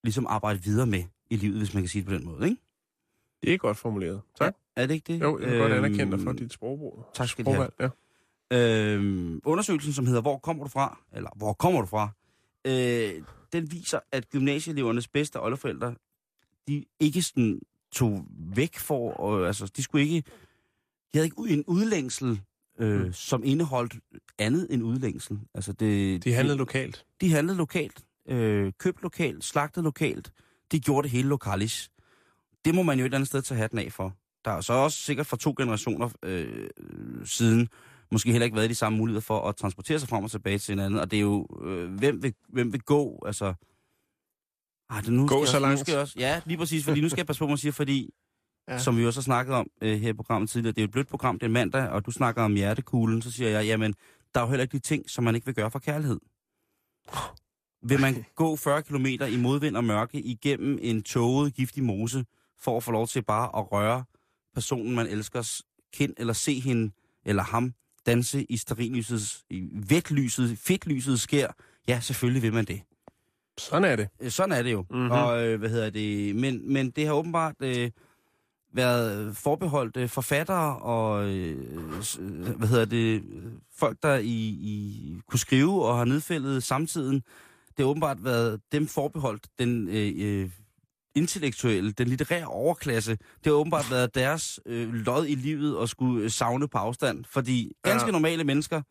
ligesom arbejde videre med i livet, hvis man kan sige det på den måde, ikke? Det er godt formuleret. Tak. Ja, er det ikke det? Jo, jeg vil godt øhm, anerkende dig for dit sprogbrug. Tak skal du have. Ja. Øhm, undersøgelsen, som hedder Hvor kommer du fra? Eller Hvor kommer du fra? Øh, den viser, at gymnasieelevernes bedste oldeforældre, de ikke sådan tog væk for, og, altså, de skulle ikke, de havde ikke en udlængsel, øh, mm. som indeholdt andet end udlængsel. Altså det, de handlede de, lokalt. De handlede lokalt, øh, købte lokalt, slagtede lokalt, de gjorde det hele lokalis. Det må man jo et eller andet sted tage hatten af for. Der er så også sikkert fra to generationer øh, siden, måske heller ikke været de samme muligheder for at transportere sig frem og tilbage til hinanden, og det er jo, øh, hvem, vil, hvem vil gå, altså... Arh, det nu gå så langt. Også, ja, lige præcis, fordi nu skal jeg passe på, man siger, fordi, ja. Som vi også har snakket om øh, her i programmet tidligere, det er jo et blødt program, det er mandag, og du snakker om hjertekuglen, så siger jeg, jamen, der er jo heller ikke de ting, som man ikke vil gøre for kærlighed. Vil man gå fyrre kilometer i modvind og mørke igennem en tåget, giftig mose, for at få lov til bare at røre personen, man elskers kind, eller se hende, eller ham, danse i stearinlysets, i vetlyset, fedtlyset skær, ja, selvfølgelig vil man det. Sådan er det. Sådan er det jo. Mm-hmm. Og øh, hvad hedder det? Men, men det har åbenbart øh, været forbeholdt øh, forfattere og øh, hvad hedder det? Folk, der i, i kunne skrive og har nedfældet samtiden. Det har åbenbart været dem forbeholdt den øh, intellektuelle, den litterære overklasse. Det har åbenbart været deres øh, lod i livet og skulle savne på afstand. Fordi ganske ja. normale mennesker,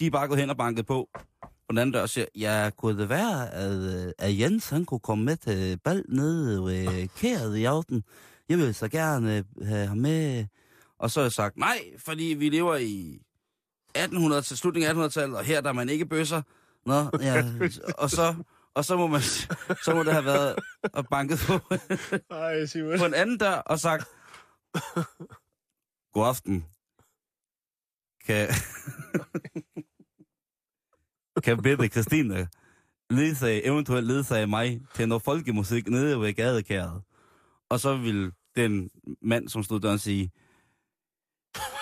de er bare gået hen og banket på. På den anden dør siger, ja, kunne det være, at, at Jens han kunne komme med til bal nede ved kæret i aften? Jeg vil så gerne have ham med. Og så har jeg sagt, nej, fordi vi lever i atten hundrede til slutningen af attenhundredetallet, og her der man ikke bøsser. Nå, ja, og så... Og så må, man, så må det have været og banket på, på en anden dør og sagt, god aften. Kan, kan Bette Christine ledsage, eventuelt ledsage mig til noget folkemusik nede ved gadekæret? Og så vil den mand, som stod døren, sige,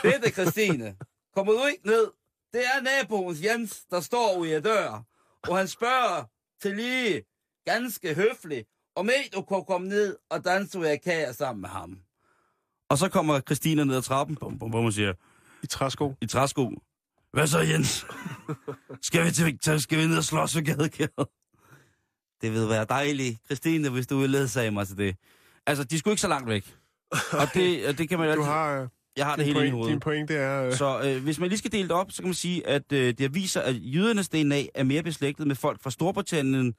Bette Christine, kommer du ikke ned? Det er naboens Jens, der står ude i døren, og han spørger, til lige ganske høflig, om ikke du kunne komme ned og danse ud af kager sammen med ham. Og så kommer Christina ned ad trappen, bum, bum, bum, og siger, i træsko. I træsko. Hvad så, Jens? skal, vi til, skal vi ned og slås ved gadekæret? Det vil være dejligt, Christina, hvis du vil ledsage mig til det. Altså, de skulle ikke så langt væk. Og det, og det kan man jo... Du har... Jeg har det hele i hovedet. Din pointe er... Øh... Så øh, hvis man lige skal dele det op, så kan man sige, at øh, det viser, at jødernes D N A er mere beslægtet med folk fra Storbritannien,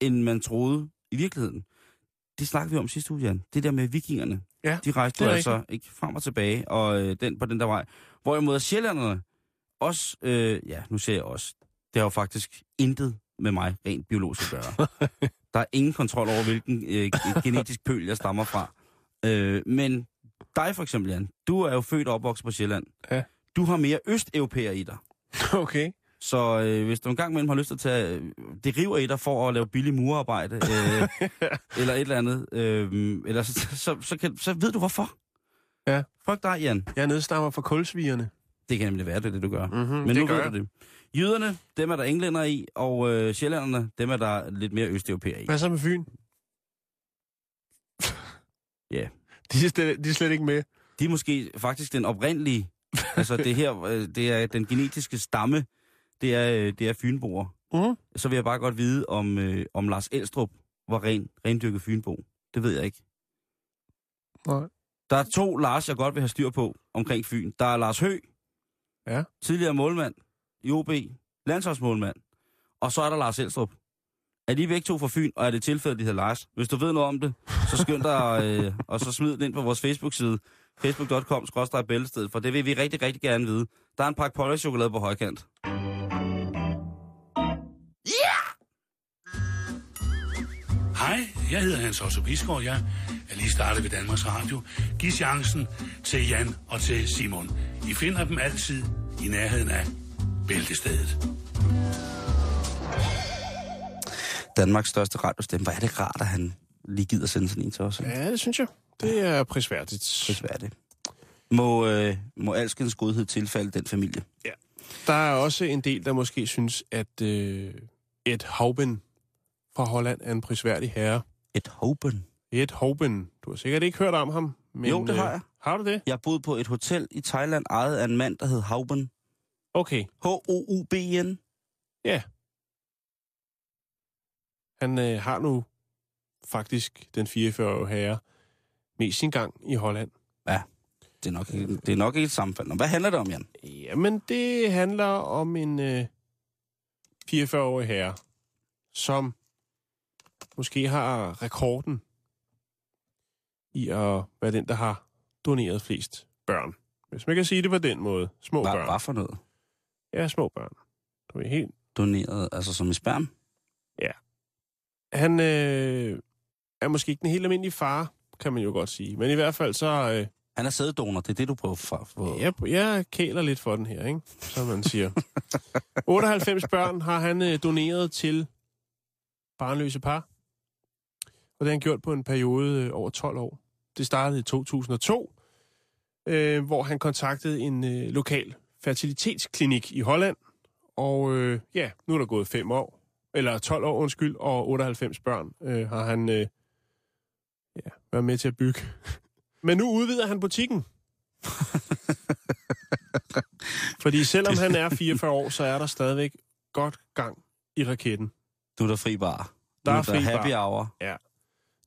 end man troede i virkeligheden. Det snakkede vi om sidste uge, Jan. Det der med vikingerne. Ja, de rejste altså ikke frem og tilbage og øh, den på den der vej. Hvorimod sjællænderne også... Øh, ja, nu siger jeg også. Det har jo faktisk intet med mig rent biologisk at gøre. Der er ingen kontrol over, hvilken øh, genetisk pøl jeg stammer fra. Øh, men... Dig for eksempel, Jan. Du er jo født og opvokset på Sjælland. Ja. Du har mere østeuropæer i dig. Okay. Så øh, hvis du en gang imellem har lyst til at tage... Øh, det river i dig for at lave billig murarbejde, øh, eller et eller andet. Øh, eller så, så, så, kan, så ved du hvorfor. Ja. Fuck dig, Jan. Jeg nedstammer fra kulsvigerne. Det kan nemlig være, det er det, du gør. Mm-hmm, Men nu gør ved du det. Jyderne, dem er der englænder i, og øh, sjællænderne, dem er der lidt mere østeuropæer i. Hvad så med Fyn? Ja. yeah. De er, slet, de er slet ikke med. De er måske faktisk den oprindelige. altså det her, det er den genetiske stamme, det er, det er fynboer. Uh-huh. Så vil jeg bare godt vide, om, øh, om Lars Elstrup var ren, rendyrket fynbo. Det ved jeg ikke. Nej. Der er to Lars, jeg godt vil have styr på omkring Fyn. Der er Lars Høgh, ja. Tidligere målmand i O B, landsholdsmålmand. Og så er der Lars Elstrup. Er de væk to fra Fyn, og er det tilfældet, de hedder Lars? Hvis du ved noget om det, så skynd dig, øh, og så smid det ind på vores Facebook-side. facebook punktum com skråstreg bæltestedet, for det vil vi rigtig, rigtig gerne vide. Der er en pakke Polly-chokolade på højkant. Ja! Yeah! Hej, jeg hedder Hans Otto Bisgaard. Jeg er lige startet ved Danmarks Radio. Giv chancen til Jan og til Simon. I finder dem altid i nærheden af Bæltestedet. Danmarks største radiostemme. Hvor er det rart, at han lige gider sende sådan en til os? Ja, det synes jeg. Det er prisværdigt. Prisværdigt. Må, øh, må alskens godhed tilfalde den familie? Ja. Der er også en del, der måske synes, at øh, Ed Houben fra Holland er en prisværdig herre. Ed Houben? Ed Houben. Du har sikkert ikke hørt om ham, Men, jo, det har jeg. Har du det? Jeg boede på et hotel i Thailand, ejet af en mand, der hed Houben. Okay. H O U B E N. Ja. Han øh, har nu faktisk den fireogfyrre-årige herre med sin gang i Holland. Ja, det er nok ikke, det er nok ikke et sammenfald. Hvad handler det om, Jan? Jamen, det handler om en øh, fireogfyrre-årig herre, som måske har rekorden i at være den, der har doneret flest børn. Hvis man kan sige det på den måde. Små Hva, børn. Hvad for noget? Ja, små børn. Du er helt... Doneret, altså som i sperm? Ja. Han øh, er måske ikke den helt almindelige far, kan man jo godt sige. Men i hvert fald så... Øh, han er sæddonor, det er det, du prøver for. for... Ja, jeg kæler lidt for den her, ikke? Som man siger. otteoghalvfems børn har han øh, doneret til barnløse par. Og det har han gjort på en periode øh, over tolv år. Det startede i to tusind og to, øh, hvor han kontaktede en øh, lokal fertilitetsklinik i Holland. Og øh, ja, nu er der gået fem år, eller tolv år, undskyld, og otteoghalvfems børn øh, har han øh, ja, været med til at bygge. Men nu udvider han butikken. Fordi selvom han er fireogfyrre år, så er der stadigvæk godt gang i raketten. Du er der fri bar. Der er, er fri happy bar. Hour. Ja.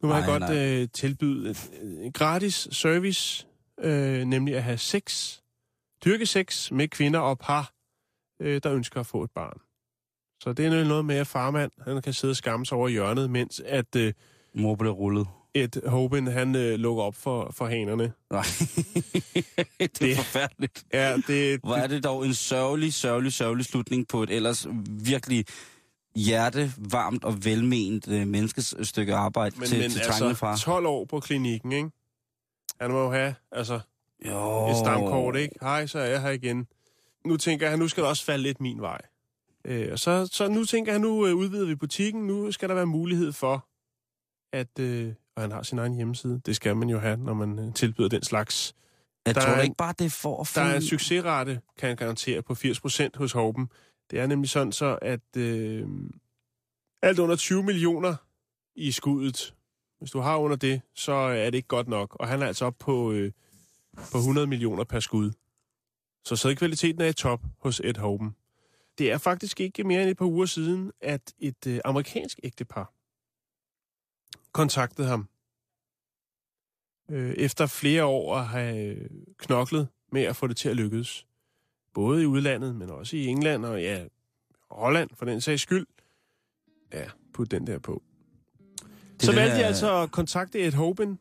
Nu må jeg godt øh, tilbyde en gratis service, øh, nemlig at have sex, dyrke sex med kvinder og par, øh, der ønsker at få et barn. Så det er noget med, at farmand han kan sidde og skamme sig over hjørnet, mens at øh, mor bliver rullet. Ed Houben, han øh, lukker op for, for hanerne. Nej, det er det, forfærdeligt. Ja, det, hvor er det dog en sørgelig, sørgelig, sørgelig slutning på et ellers virkelig... hjerte, varmt og velment øh, menneskes stykke arbejde men, til, men til trængende far. Men altså, tolv år på klinikken, ikke? Han må jo have, altså, jo. et stamkort, ikke? Hej, så er jeg her igen. Nu tænker han, nu skal der også falde lidt min vej. Øh, og så, så nu tænker han, nu øh, udvider vi butikken, nu skal der være mulighed for, at, øh, og han har sin egen hjemmeside, det skal man jo have, når man øh, tilbyder den slags. Jeg der tror en, ikke bare, det er for at få... Der er en succesrate, kan han garantere, på firs procent hos Houben. Det er nemlig sådan så, at øh, alt under tyve millioner i skuddet, hvis du har under det, så er det ikke godt nok. Og han er altså op på, øh, på hundrede millioner per skud. Så sædkvaliteten er i top hos Ed Houben. Det er faktisk ikke mere end et par uger siden, at et øh, amerikansk ægtepar kontaktede ham. Øh, efter flere år at have knoklet med at få det til at lykkes. Både i udlandet, men også i England og ja, Holland, for den sags skyld. Ja, put den der på. Det så valgte der... de altså at kontakte Ed Houben.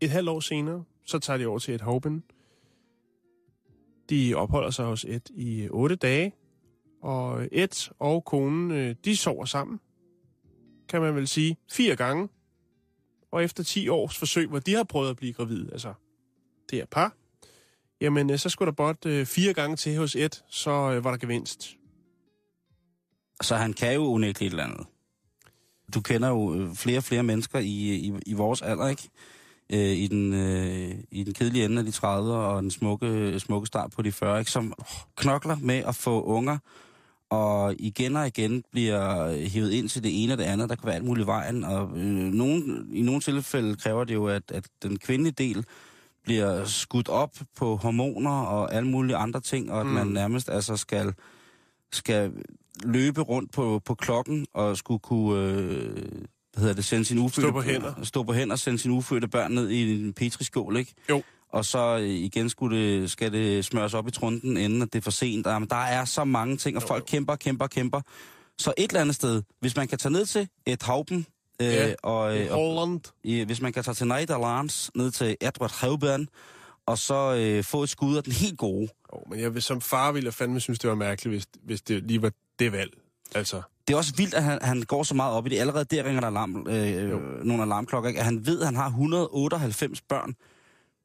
Et halvt år senere, så tager de over til Ed Houben. De opholder sig hos Ed i otte dage. Og Ed og konen, de sover sammen, kan man vel sige, fire gange. Og efter ti års forsøg, hvor de har prøvet at blive gravide, altså det er par, jamen, så skulle der bot øh, fire gange til hos Ed, så øh, var der gevinst. Så han kan jo unægteligt et eller andet. Du kender jo flere og flere mennesker i, i, i vores alder, ikke? Øh, i, den, øh, I den kedelige ende af de tredive og den smukke, smukke start på de fyrre, ikke? Som knokler med at få unger, og igen og igen bliver hævet ind til det ene og det andet, der kan være alt muligt vejen. Og øh, nogen, i nogle tilfælde kræver det jo, at, at den kvindelige del... bliver skudt op på hormoner og alle mulige andre ting, og at mm. man nærmest altså skal, skal løbe rundt på, på klokken og skulle kunne øh, hvad hedder det, sende sin ufødte, stå på hænder. Stå på hænder og sende sine ufødte børn ned i en petriskål, ikke? Jo. Og så igen skulle det, skal det smøres op i trunden, inden at det er for sent. Jamen, der er så mange ting, og jo, folk jo. kæmper, kæmper, kæmper. Så et eller andet sted, hvis man kan tage ned til et Houben, Øh, ja, og, øh, Holland. Og, øh, hvis man kan tage til Nederlands ned til Edward Houben, og så øh, få et skud af den helt gode. Oh, men jeg vil, som far ville jeg fandme synes, det var mærkeligt, hvis, hvis det lige var det valg. Altså. Det er også vildt, at han, han går så meget op i det. Allerede der ringer der alarm, øh, nogle alarmklokker, ikke? At han ved, at han har et hundrede og otteoghalvfems børn.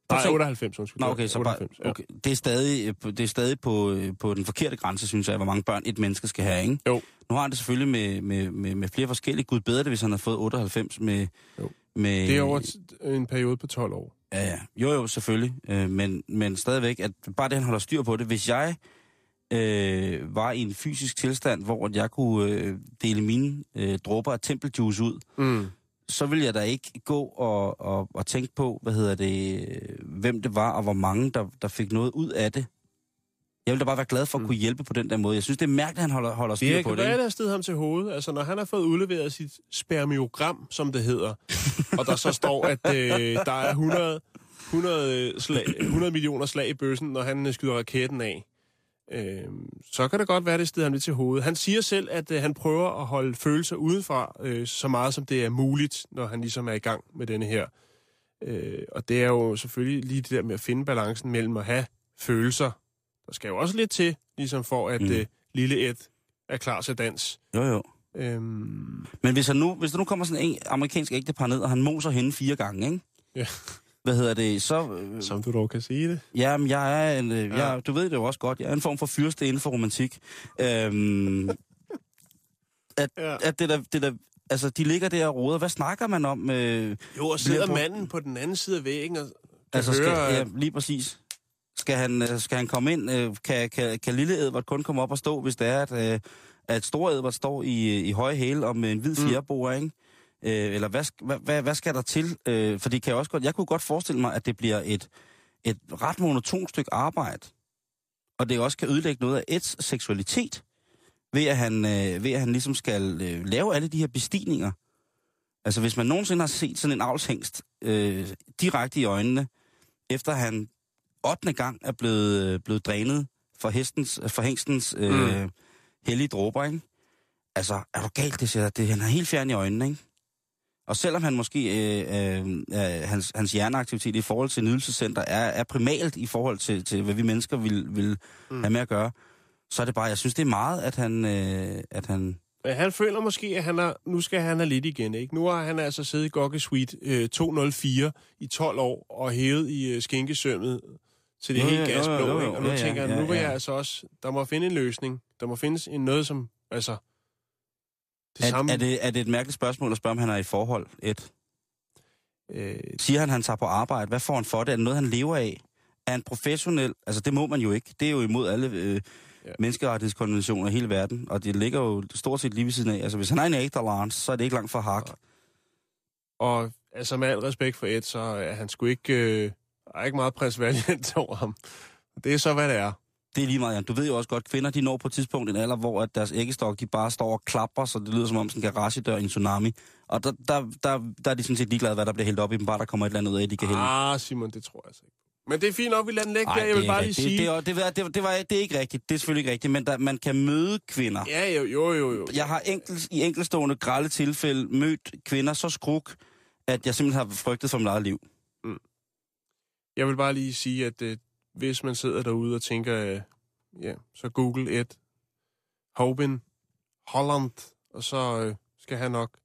Nej, otteoghalvfems, undskyld. Nå, okay, så otteoghalvfems, bare, okay. Ja. Det er stadig, det er stadig på, på den forkerte grænse, synes jeg, hvor mange børn et menneske skal have, ikke? Jo. Nu har han det selvfølgelig med, med, med, med flere forskellige. Gud bedre det, hvis han har fået otteoghalvfems med... Jo. Med, det er over en periode på tolv år. Ja, ja. Jo, jo, selvfølgelig. Øh, men, men stadigvæk, at bare det, han holder styr på det. Hvis jeg øh, var i en fysisk tilstand, hvor jeg kunne øh, dele mine øh, dråber af tempeljuice ud... Mm. så vil jeg da ikke gå og, og, og tænke på, hvad hedder det, hvem det var, og hvor mange, der, der fik noget ud af det. Jeg vil da bare være glad for at kunne hjælpe på den der måde. Jeg synes, det er mærkeligt, at han holder, holder styr på det. Det er ikke sted ham til hovedet. Altså, når han har fået udleveret sit spermiogram, som det hedder, og der så står, at øh, der er hundrede, hundrede, slag, hundrede millioner slag i bøssen, når han skyder raketten af, øh, så kan det godt være, det sted ham lidt til hovedet. Han siger selv, at øh, han prøver at holde følelser udenfra øh, så meget, som det er muligt, når han ligesom er i gang med denne her. Øh, og det er jo selvfølgelig lige det der med at finde balancen mellem at have følelser. Der skal jo også lidt til, ligesom for at mm. øh, lille Ed er klar til dans. Jo, jo. Øhm... Men hvis, han nu, hvis der nu kommer sådan en amerikansk ægtepar ned, og han moser hende fire gange, ikke? Ja. Hvad hedder det? Så, øh... som du dog kan sige det. Jamen, jeg er en... Øh, ja. jeg, du ved det jo også godt. Jeg er en form for fyrste inden for romantik. Øhm... at, ja. at det der... Det der altså, de ligger der og roder. Hvad snakker man om? Øh... Jo, og sidder på... manden på den anden side af væggen og... Altså, skal, høre, øh... ja, lige præcis... Skal han, skal han komme ind? Kan, kan, kan lille Edvard kun komme op og stå, hvis det er, at, at store Edvard står i, i høje hæle og med en hvid fjerboer, ikke? Eller hvad, hvad, hvad skal der til? For det kan jeg også godt... Jeg kunne godt forestille mig, at det bliver et, et ret monotont stykke arbejde, og det også kan ødelægge noget af Eds seksualitet, ved at han, ved at han ligesom skal lave alle de her bestigninger. Altså, hvis man nogensinde har set sådan en avlshængst øh, direkte i øjnene, efter han ottende gang er blevet, blevet drænet for, hestens, for hengstens mm. øh, hellige dråber, ikke? Altså, er du galt, det siger det? Han er helt fjern i øjnene, ikke? Og selvom han måske, øh, øh, øh, hans, hans hjerneaktivitet i forhold til nydelsescenter er, er primalt i forhold til, til hvad vi mennesker vil, vil mm. have med at gøre, så er det bare, jeg synes, det er meget, at han... Øh, at han... han føler måske, at han er, nu skal han have lidt igen, ikke? Nu har han altså siddet i Gogge Suite øh, to nul fire i tolv år og hævet i øh, skinkesømmet. Så det er helt gasblå, ikke? Og nu ja, tænker jeg, ja, ja, nu vil jeg altså også... Der må finde en løsning. Der må findes en noget, som... Altså... Det er, samme... er, det, er det et mærkeligt spørgsmål at spørge, om han er i forhold, Ed? Øh... Siger han, han tager på arbejde? Hvad får han for det? Er det noget, han lever af? Er han professionel? Altså, det må man jo ikke. Det er jo imod alle øh, ja. menneskerettighedskonventioner i hele verden. Og det ligger jo stort set lige ved siden af. Altså, hvis han er en ægterlarn, så er det ikke langt fra hak. Ja. Og altså, med al respekt for Ed, så er han sgu ikke... Øh... Der er ikke meget prins over ham. Det er så, hvad det er. Det er lige meget, Jan. Du ved jo også godt, kvinder, de når på et tidspunkt en alder, hvor at deres æggestok, de bare står og klapper, så det lyder som om sådan en garagedør i en tsunami. Og der, der, der, der er de sådan set ligeglade, hvad der bliver hældt op i dem, bare der kommer et eller andet ud af, de kan hælde. Ah, Simon, det tror jeg altså ikke. Men det er fint nok, vi lader den lægge der, jeg vil bare lige det, sige... Det, det, det, det, det, var, det er ikke rigtigt, det er selvfølgelig ikke rigtigt, men der, man kan møde kvinder. Ja, jo, jo, jo. jo. Jeg har enkelt, i enkeltstående grælde tilfælde mødt kvinder så skruk, at jeg simpelthen har frygtet for mit eget liv. Mm. Jeg vil bare lige sige, at øh, hvis man sidder derude og tænker, øh, ja, så google Ed Houben Holland, og så øh, skal han nok.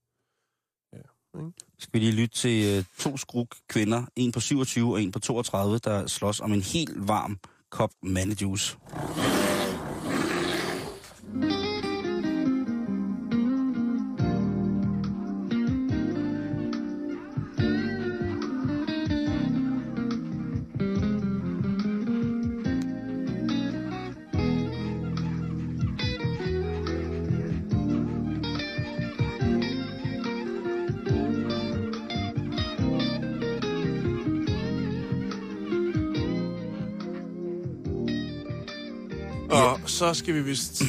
Ja, ikke? Skal vi lige lytte til øh, to skruk kvinder, en på syvogtyve og en på toogtredive, der slås om en helt varm kop mandejuice. Så skal vi vist...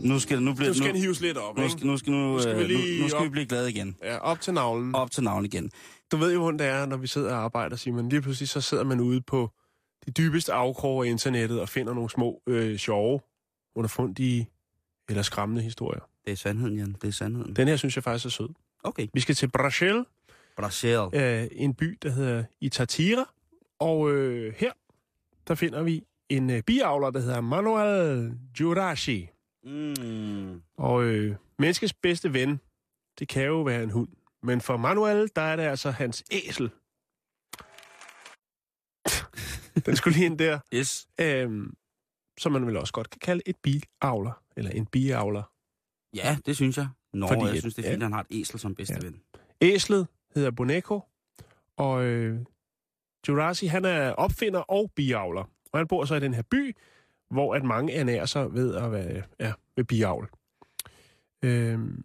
Nu skal, nu bliver, nu skal nu, den hives lidt op, nu skal, nu skal, nu, nu skal, vi, lige nu, nu skal op, vi blive glade igen. Ja, op til navlen. Op til navlen igen. Du ved jo, hvordan det er, når vi sidder og arbejder, Simon. Lige pludselig så sidder man ude på de dybeste afkroge af internettet og finder nogle små, øh, sjove, underfundige eller skræmmende historier. Det er sandheden, Jan. Det er sandheden. Den her synes jeg faktisk er sød. Okay. Vi skal til Brasilien. Brasilien. Øh, en by, der hedder Itatira. Og øh, her, der finder vi... en øh, biavler, der hedder Manuel Jurashi. Mm. Og øh, menneskets bedste ven, det kan jo være en hund. Men for Manuel, der er det altså hans æsel. Den skulle lige ind der. Yes. Æm, som man vel også godt kan kalde et biavler. Eller en biavler. Ja, det synes jeg. Nå, Fordi jeg et, synes, det er fint, ja. Han har et æsel som bedste ja. ven. Æslet hedder Boneco. Og øh, Jurashi, han er opfinder og biavler. Og han bor så i den her by, hvor at mange ernærer sig ved at være ja, ved biavl. Øhm,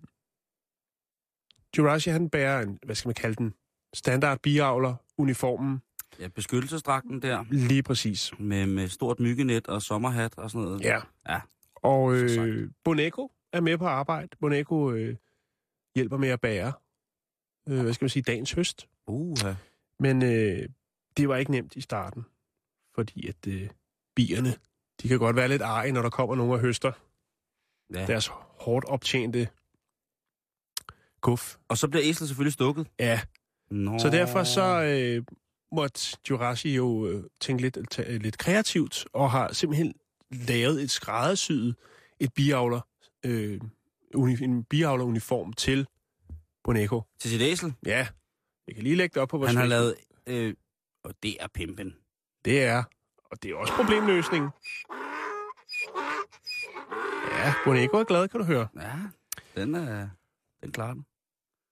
Jurashi, han bærer en, hvad skal man kalde den, standard biavler, uniformen. Ja, beskyttelsesdragten der. Lige præcis. Med, med stort myggenet og sommerhat og sådan noget. Ja. Ja. Og øh, Boneco er med på arbejde. Boneco øh, hjælper med at bære, øh, hvad skal man sige, dagens høst. Uha. Men øh, det var ikke nemt i starten, fordi at øh, bierne, de kan godt være lidt arge, når der kommer nogen og høster. Ja. Deres hårdt optjente guf. Og så bliver æslet selvfølgelig stukket. Ja. Nå. Så derfor så øh, måtte Jurashi jo øh, tænke lidt, t- lidt kreativt, og har simpelthen lavet et skræddersyet, et biavler, øh, uni- en biavleruniform til Boneco. Til sit æsel? Ja. Jeg kan lige lægge det op på vores. Han har lavet, øh, og det er pimpen. Det er, og det er også problemløsningen. Ja, Boneco er glad, kan du høre. Ja, den er, den klarer den.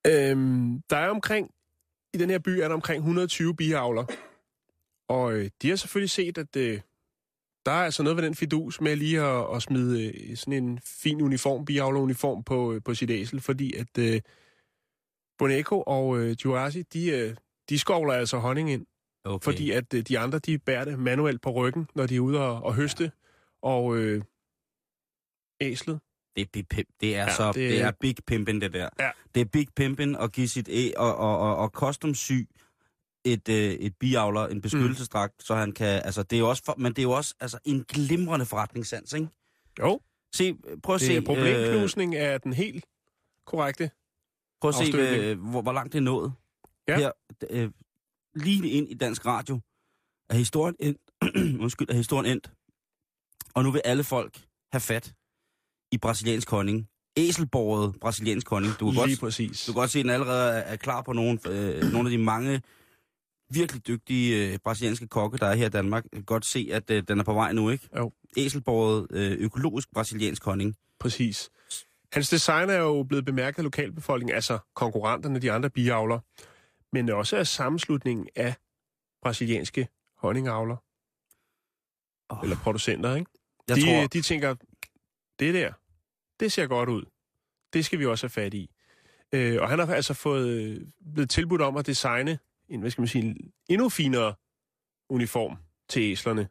Øhm, der er omkring, i den her by er der omkring et hundrede og tyve biavler. Og øh, de har selvfølgelig set, at øh, der er altså noget ved den fidus med lige at, at smide øh, sådan en fin uniform, biavleruniform på, øh, på sit æsel, fordi at øh, Boneco og øh, Jurashi, de, øh, de skovler altså honning ind. Okay. Fordi at øh, de andre, de bærer det manuelt på ryggen, når de er ude og, og høste. Og øh, æslet. Det, det, det, det er ja, så, det, det er big pimpin, det der. Ja. Det er big pimpin at give sit æ og, og, og, og custom sy et, øh, et biavler, en beskyttelsesdragt, mm. så han kan, altså det er jo også, for, men det er jo også altså, en glimrende forretningssans, ikke? Jo. Se, prøv at det se. Det er problemknusning øh, af den helt korrekte. Prøv at se, øh, hvor, hvor langt det er nået. Ja. Her, øh, lige ind i dansk radio er historien endt. Undskyld, er historien endt. Og nu vil alle folk have fat i brasiliansk honning. Æselbåret brasiliansk honning. Du kan lige godt, præcis. Du kan godt se, at den allerede er klar på nogle, øh, nogle af de mange virkelig dygtige øh, brasilianske kokke, der er her i Danmark. Du kan godt se, at øh, den er på vej nu, ikke? Jo. Æselbåret øh, økologisk brasiliansk honning. Præcis. Hans design er jo blevet bemærket af lokalbefolkningen, altså konkurrenterne, de andre biavler, men også af sammenslutningen af brasilianske honningavler. Oh. Eller producenter, ikke? Jeg de, tror... de tænker, det der, det ser godt ud. Det skal vi også have fat i. Øh, og han har altså fået blevet tilbudt om at designe en, hvad skal man sige, en endnu finere uniform til æslerne.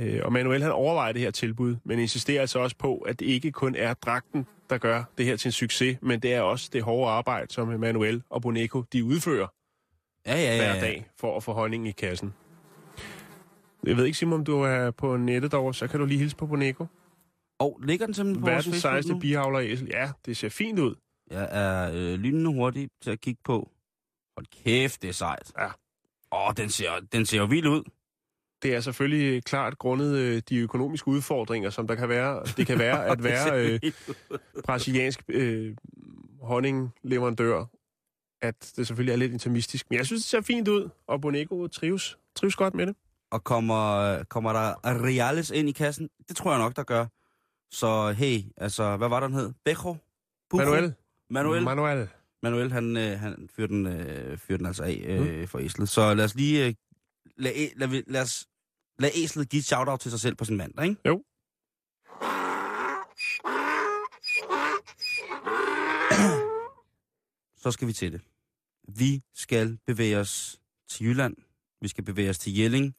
Øh, og Manuel, han overvejer det her tilbud, men insisterer altså også på, at det ikke kun er dragten, der gør det her til en succes, men det er også det hårde arbejde, som Manuel og Boneco, de udfører ja, ja, ja, ja. hver dag for at få honningen i kassen. Jeg ved ikke, Simon, om du er på nettet derovre, så kan du lige hilse på Boneco. Og oh, ligger den simpelthen på verdens vores Facebook sejeste nu? Biavler i æsel. Ja, det ser fint ud. Jeg er øh, lynende hurtig til at kigge på. Hold kæft, det er sejt. Ja. Åh, oh, den ser, den ser jo vild ud. Det er selvfølgelig klart grundet øh, de økonomiske udfordringer, som der kan være. Det kan være at være øh, brasiliansk øh, honningleverandør, at det selvfølgelig er lidt intimistisk. Men jeg synes, det ser fint ud, og Boneco trives, trives godt med det. Og kommer, kommer der reales ind i kassen? Det tror jeg nok, der gør. Så hey, altså, hvad var der, den hed? Bejo? Bujo? Manuel. Manuel. Manuel. Manuel, han, han fyrer den, øh, fyrer den altså af øh, mm. for æslet. Så lad os lige... Øh, Lad, lad, lad, os, lad æslet give et shout-out til sig selv på sin mandag, ikke? Jo. Så skal vi til det. Vi skal bevæge os til Jylland. Vi skal bevæge os til Jelling.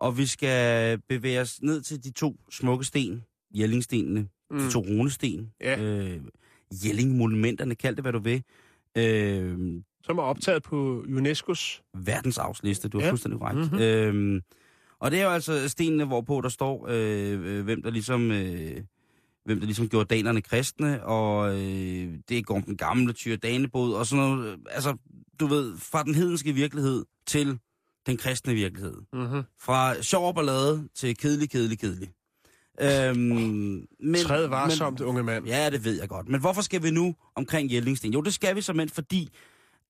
Og vi skal bevæge os ned til de to smukke sten. Jellingstenene. Mm. De to runesten. Ja. Øh, Jelling-monumenterne, kald det, hvad du vil. Øh, Som er optaget på U N E S C O's verdensarvsliste, du har ja. fuldstændig ret. Mm-hmm. Øhm, og det er jo altså stenene, hvorpå der står, øh, hvem, der ligesom, øh, hvem der ligesom gjorde danerne kristne, og øh, det går den gamle tyrandanebod, og sådan noget. Altså, du ved, fra den hedenske virkelighed til den kristne virkelighed. Mm-hmm. Fra sjov ballade til kedelig, kedelig, kedelig. Øhm, Træd varsomt, men, unge mand. Ja, det ved jeg godt. Men hvorfor skal vi nu omkring Jellingsten? Jo, det skal vi simpelthen, fordi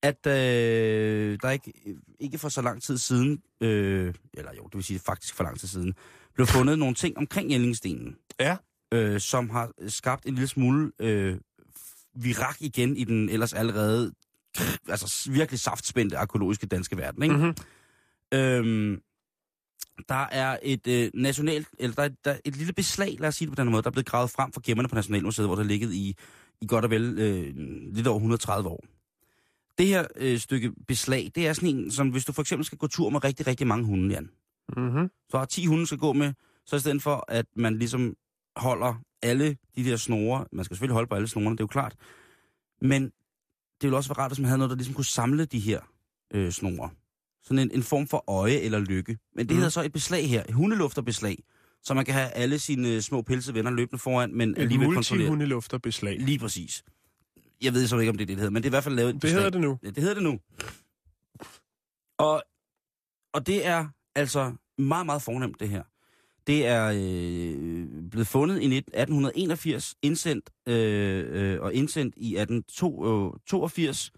at øh, der ikke, ikke for så lang tid siden, øh, eller jo, det vil sige faktisk for lang tid siden, blev fundet nogle ting omkring Jellingstenen, ja. øh, som har skabt en lille smule øh, virak igen i den ellers allerede altså virkelig saftspændte arkæologiske danske verden. Ikke? Mm-hmm. Øhm, der er et øh, nationalt, eller der er, der er et lille beslag, lad os sige det på den måde, der er blevet gravet frem fra gemmerne på Nationalmuseet, hvor der ligget i, i godt og vel øh, lidt over et hundrede og tredive år. det her øh, stykke beslag, det er sådan en, som hvis du for eksempel skal gå tur med rigtig, rigtig mange hunde, Jan. Mm-hmm. Så har ti hunde skal gå med, så i stedet for, at man ligesom holder alle de der snore, man skal selvfølgelig holde på alle snorene, det er jo klart, men det ville også være rart, hvis man havde noget, der ligesom kunne samle de her øh, snore. Sådan en, en form for øje eller lykke. Men det mm. hedder så et beslag her, et hundelufterbeslag, så man kan have alle sine små pelsevenner løbende foran, men et alligevel kontrolleret. Et multi-hundelufterbeslag. Lige præcis. Jeg ved så ikke, om det er det, det hedder, men det er i hvert fald lavet et beslag. Det hedder det nu. Ja, det hedder det nu. Og, og det er altså meget, meget fornemt, det her. Det er øh, blevet fundet i atten enogfirs, indsendt, øh, øh, og indsendt i atten toogfirs,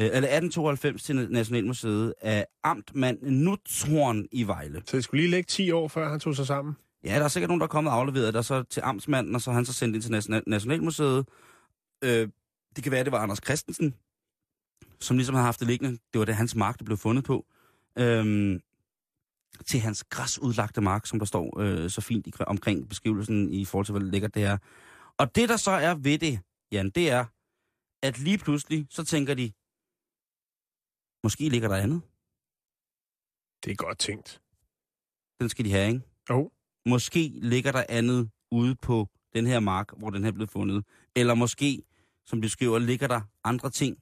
øh, eller atten tooghalvfems til Nationalmuseet af amtmand Nuthorn i Vejle. Så det skulle lige lægge ti år, før han tog sig sammen? Ja, der er sikkert nogen, der er kommet og afleveret der så til amtsmanden, og så han så sendt ind til National- Nationalmuseet. Øh, det kan være, det var Anders Christensen, som ligesom havde haft det liggende. Det var det, hans mark, der blev fundet på. Øh, til hans græsudlagte mark, som der står øh, så fint i, omkring beskrivelsen i forhold til, hvor lækkert det er. Og det, der så er ved det, Jan, det er, at lige pludselig, så tænker de, måske ligger der andet. Det er godt tænkt. Den skal de have, ikke? Jo. Måske ligger der andet ude på den her mark, hvor den her blev fundet. Eller måske, som du skriver, ligger der andre ting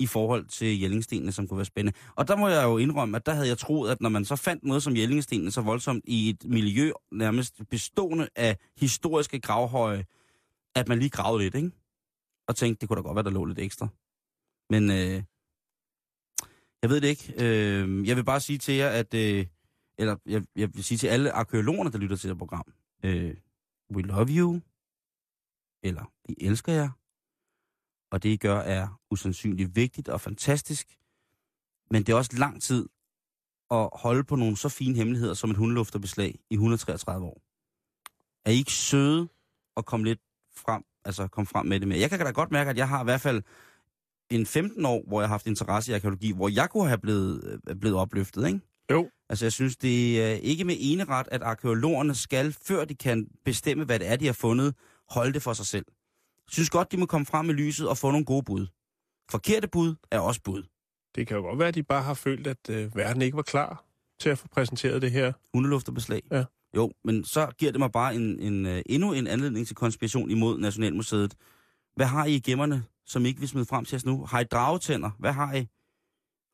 i forhold til Jellingstenene, som kunne være spændende. Og der må jeg jo indrømme, at der havde jeg troet, at når man så fandt noget som Jellingstenene så voldsomt i et miljø, nærmest bestående af historiske gravhøje, at man lige gravede lidt, ikke? Og tænkte, det kunne da godt være, der lå lidt ekstra. Men øh, jeg ved det ikke. Øh, jeg vil bare sige til jer, at øh, eller jeg, jeg vil sige til alle arkæologerne, der lytter til det program, øh, we love you, eller vi elsker jer. Og det, I gør, er usandsynligt vigtigt og fantastisk. Men det er også lang tid at holde på nogle så fine hemmeligheder som et hundelufterbeslag i et hundrede og treogtredive år. Er I ikke søde at komme lidt frem, altså komme frem med det mere? Jeg kan da godt mærke, at jeg har i hvert fald en femten år, hvor jeg har haft interesse i arkæologi, hvor jeg kunne have blevet, blevet opløftet, ikke? Jo. Altså, jeg synes, det er ikke med eneret, at arkæologerne skal, før de kan bestemme, hvad det er, de har fundet, holde det for sig selv. Synes godt, de må komme frem med lyset og få nogle gode bud. Forkerte bud er også bud. Det kan jo godt være, at de bare har følt, at øh, verden ikke var klar til at få præsenteret det her. Hundelufterbeslag. Ja. Jo, men så giver det mig bare en, en, øh, endnu en anledning til konspiration imod Nationalmuseet. Hvad har I i gemmerne, som I ikke vil smide frem til os nu? Har I dragetænder? Hvad har I?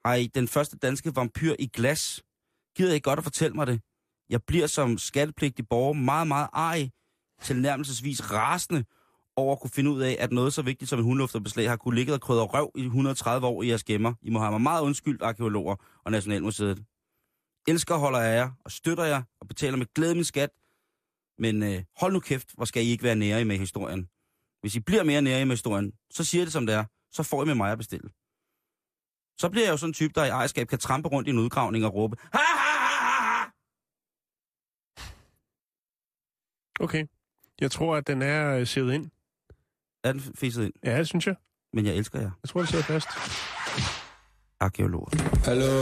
Har I den første danske vampyr i glas? Gider I godt at fortælle mig det? Jeg bliver som skattepligtig borger meget, meget arg, tilnærmelsesvis rasende, over at kunne finde ud af, at noget så vigtigt som en hundelufterbeslag har kunne ligget og krydre røv i et hundrede og tredive år i jeres gemmer. I må have mig meget undskyldt, arkæologer og Nationalmuseet. Elsker holder af jer og støtter jer og betaler med glæde min skat. Men øh, hold nu kæft, hvor skal I ikke være nære i med historien. Hvis I bliver mere nære i med historien, så siger det som det er, så får I med mig at bestille. Så bliver jeg jo sådan en type, der i ejerskab kan trampe rundt i en udgravning og råbe, ha, ha, ha, ha. Okay. Jeg tror, at den er siddet ind. Er den fisset ind? Ja, det synes jeg. Men jeg elsker jer. Jeg tror, det sidder fast. Arkeolog. Hallo.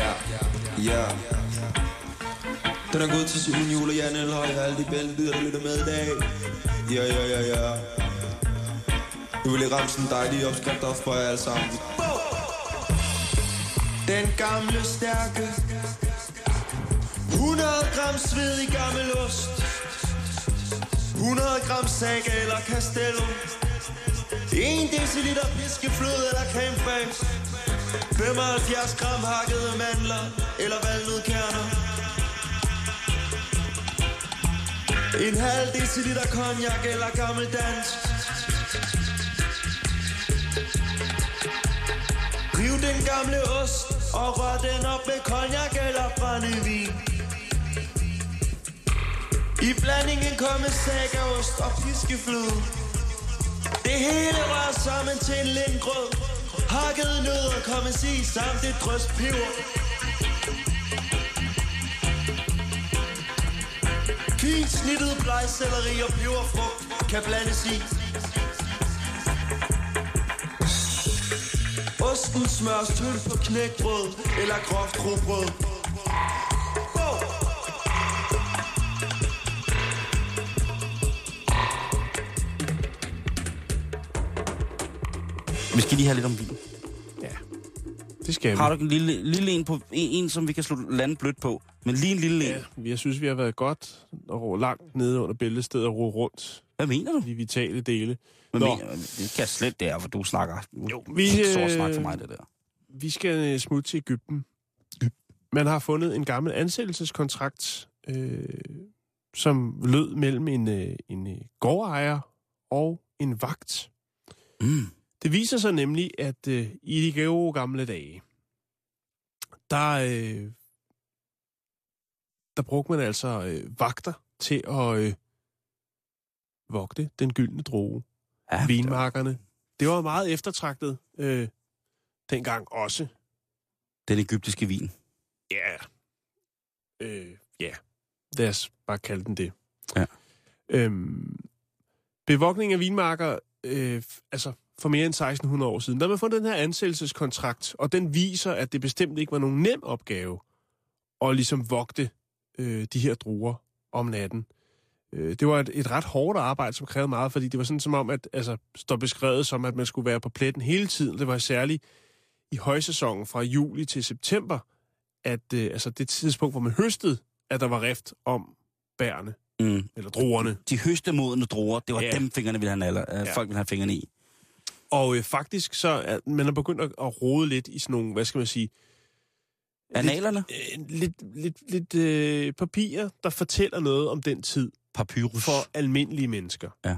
Ja, ja. Den er gået til Simon Juhl og Jan Elhøj og alle de bæltestedet, der lytter med i dag. Ja, ja, ja, ja. Nu vil jeg ramme sådan en dejlig opskrift op for jer alle sammen. Den gamle stærke. hundrede gram sved i gammel ost. hundrede gram saga eller castello, en deciliter piskefløde eller creme fraiche, femoghalvfjerds gram hakkede mandler eller valnødkerner, en halv deciliter cognac eller gammeldansk. Riv den gamle ost og rør den op med cognac eller brændevin. I blandingen kommer sagaost og fiskefløde. Det hele rører sammen til en lindgrød. Hakket nødder kommer sig samt et drøst peber. Fint snittet blegselleri og peberfrugt kan blandes i. Osten smøres tynd på knækbrød eller groft rugbrød. Vi skal lige have lidt om vin. Ja, det skal vi. Har du en lille, lille en, på, en, en, som vi kan slå lande blødt på? Men lige en lille en. Ja, jeg synes, vi har været godt og langt nede under Bæltestedet og roet rundt. Hvad mener du? De vitale dele. Hvad Nå. Mener du? Det kan jeg slet der, hvor du snakker. Jo, vi... Så snak for mig, det der. Vi skal smutte til Ægypten. Man har fundet en gammel ansættelseskontrakt, øh, som lød mellem en, en gårdejer og en vagt. Mm. Det viser sig nemlig, at øh, i de gode gamle dage, der, øh, der brugte man altså øh, vagter til at øh, vogte den gyldne droge. Ja, vinmarkerne. Det var meget eftertragtet øh, dengang også. Den ægyptiske vin. Ja. Yeah. Øh, ja. Yeah. Lad os bare kalde den det. Ja. Øhm, bevogtning af vinmarker, øh, altså for mere end seksten hundrede år siden, der man fundet den her ansættelseskontrakt, og den viser, at det bestemt ikke var nogen nem opgave at ligesom vogte øh, de her druer om natten. Øh, det var et, et ret hårdt arbejde, som krævede meget, fordi det var sådan som om, at altså, står beskrevet som, at man skulle være på pletten hele tiden. Det var særligt i højsæsonen fra juli til september, at øh, altså det tidspunkt, hvor man høstede, at der var rift om bærene, mm. eller druerne. De høstemodende druer, det var ja. dem, fingrene ville have, eller, øh, ja. folk ville have fingrene i. Og øh, faktisk så er man er begyndt at, at rode lidt i sådan nogle, hvad skal man sige... Analerne? Lidt, øh, lidt, lidt, lidt øh, papirer, der fortæller noget om den tid. Papyrus. For almindelige mennesker. Ja.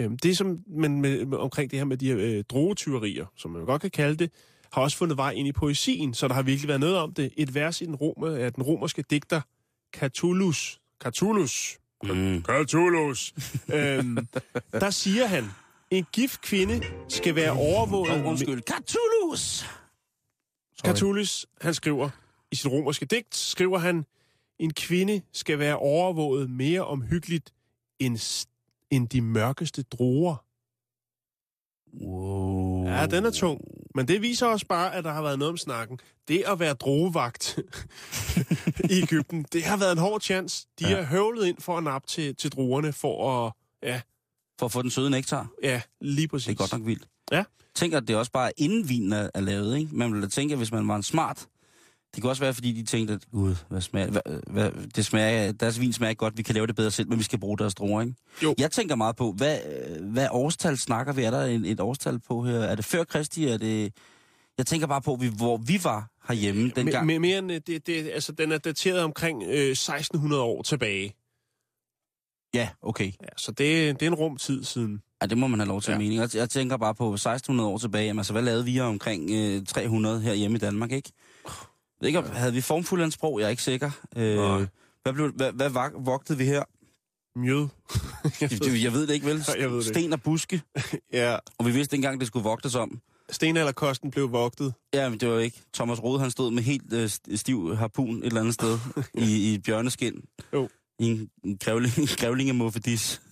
Øhm, det som man med, med, omkring det her med de her øh, drogetyverier, som man godt kan kalde det, har også fundet vej ind i poesien, så der har virkelig været noget om det. Et vers i den, rom, af den romerske digter Catullus, Catullus, mm. Catullus, øhm, der siger han, en gift kvinde skal være overvåget... Oh, undskyld, Catullus! Catullus, han skriver, i sit romerske digt, skriver han, en kvinde skal være overvåget mere omhyggeligt end, end de mørkeste druer. Wow. Ja, den er tung. Men det viser også bare, at der har været noget om snakken. Det at være drogevagt i Ægypten, det har været en hård chance. De ja. har høvlet ind for at nappe til, til druerne for at... Ja, for at få den søde nektar? Ja, lige præcis. Det er godt nok vildt. Ja. Tænker, at det også bare inden vinen er, er lavet, ikke? Man ville tænke, at hvis man var en smart... Det kan også være, fordi de tænkte, at gud, hvad smager, hvad, hvad, det smager, deres vin smager godt, vi kan lave det bedre selv, men vi skal bruge deres druer, ikke? Jo. Jeg tænker meget på, hvad, hvad årstal snakker vi? Er der et, et årstal på her? Er det før Kristi? Er det... Jeg tænker bare på, hvor vi var herhjemme dengang. M- m- mere end det, det, altså, den er dateret omkring øh, seksten hundrede år tilbage. Ja, okay. Ja, så det, det er en rum tid siden. Ja, det må man have lov til at ja. mene. Jeg tænker bare på seksten hundrede år tilbage. Jamen, altså, hvad lavede vi omkring øh, tre hundrede herhjemme i Danmark, ikke? Jeg ved ikke, havde vi formfuldt sprog? Jeg er ikke sikker. Øh, hvad, blev, hvad, hvad vogtede vi her? Mjød. jeg, ved. jeg ved det ikke, vel? Jeg ved det. Sten og buske. ja. Og vi vidste engang, det skulle vogtes om. Stenalderkosten blev vogtet. Ja, men det var ikke. Thomas Rode, han stod med helt øh, stiv harpun et eller andet sted i, i bjørneskind. Jo. I en, en grævlingemuffedis.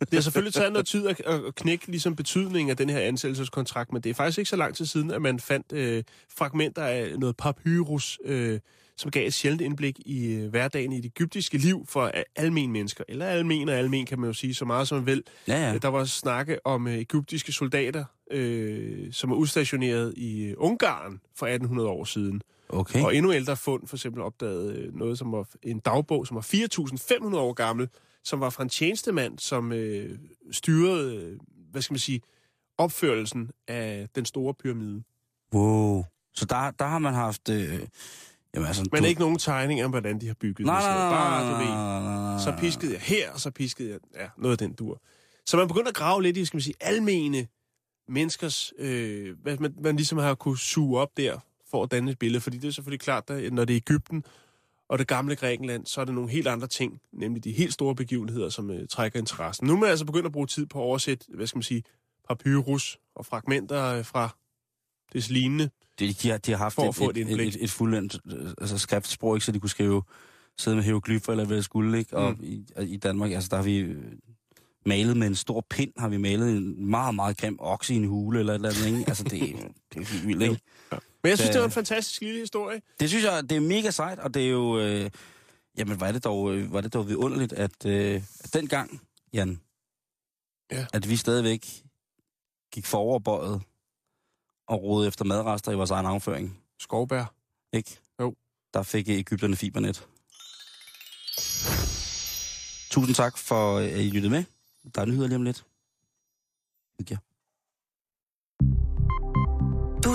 Det har selvfølgelig taget noget tid at, at knække ligesom betydningen af den her ansættelseskontrakt, men det er faktisk ikke så lang tid siden, at man fandt øh, fragmenter af noget papyrus, øh, som gav et sjældent indblik i øh, hverdagen i det ægyptiske liv for øh, almen mennesker. Eller almen og almen, kan man jo sige så meget som vel. Ja, ja. Der var snakke om øh, ægyptiske soldater, øh, som var udstationeret i øh, Ungarn for atten hundrede år siden. Okay. Og endnu ældre fund for eksempel opdagede øh, noget, som var en dagbog, som var fire tusind fem hundrede år gammel, som var fra en tjenestemand, som øh, styrede, øh, hvad skal man sige, opførelsen af den store pyramide. Wow. Så der, der har man haft... Øh, jamen, altså, men du... ikke nogen tegninger om, hvordan de har bygget nej, det. Nej, bare, du ved, så piskede jeg her, og så piskede jeg ja, noget af den dur. Så man begyndte at grave lidt i, skal man sige, almene menneskers... Øh, hvad man, man ligesom har kunne suge op der, for at danne et billede. Fordi det er selvfølgelig klart, at når det er Ægypten... og det gamle Grækenland, så er det nogle helt andre ting, nemlig de helt store begivenheder, som øh, trækker interessen. Nu er man altså begyndt at bruge tid på at oversætte, hvad skal man sige, papyrus og fragmenter øh, fra des lignende. Det, de, har, de har haft et, et, et, et, et fuldendt altså skriftsprog, ikke, så de kunne skrive, sidde med hieroglyffer eller hvad det skulle, ikke? Og mm. i, i Danmark, altså der har vi malet med en stor pind, har vi malet en meget, meget grim okse i en hule eller et eller andet, ikke? Altså det, det er helt vildt, ikke? Ja. Men jeg synes, det var en fantastisk lille historie. Det synes jeg, det er mega sejt, og det er jo... Øh, jamen, var det dog, var det dog vidunderligt, at, øh, at dengang, Jan, ja. at vi stadigvæk gik foroverbøjet og rodede efter madrester i vores egen afføring. Skovbær? Ikke? Jo. Der fik ægypterne fibernet. Tusind tak for, at I lyttede med. Der er nyheder lige om lidt. Lykke jer. Du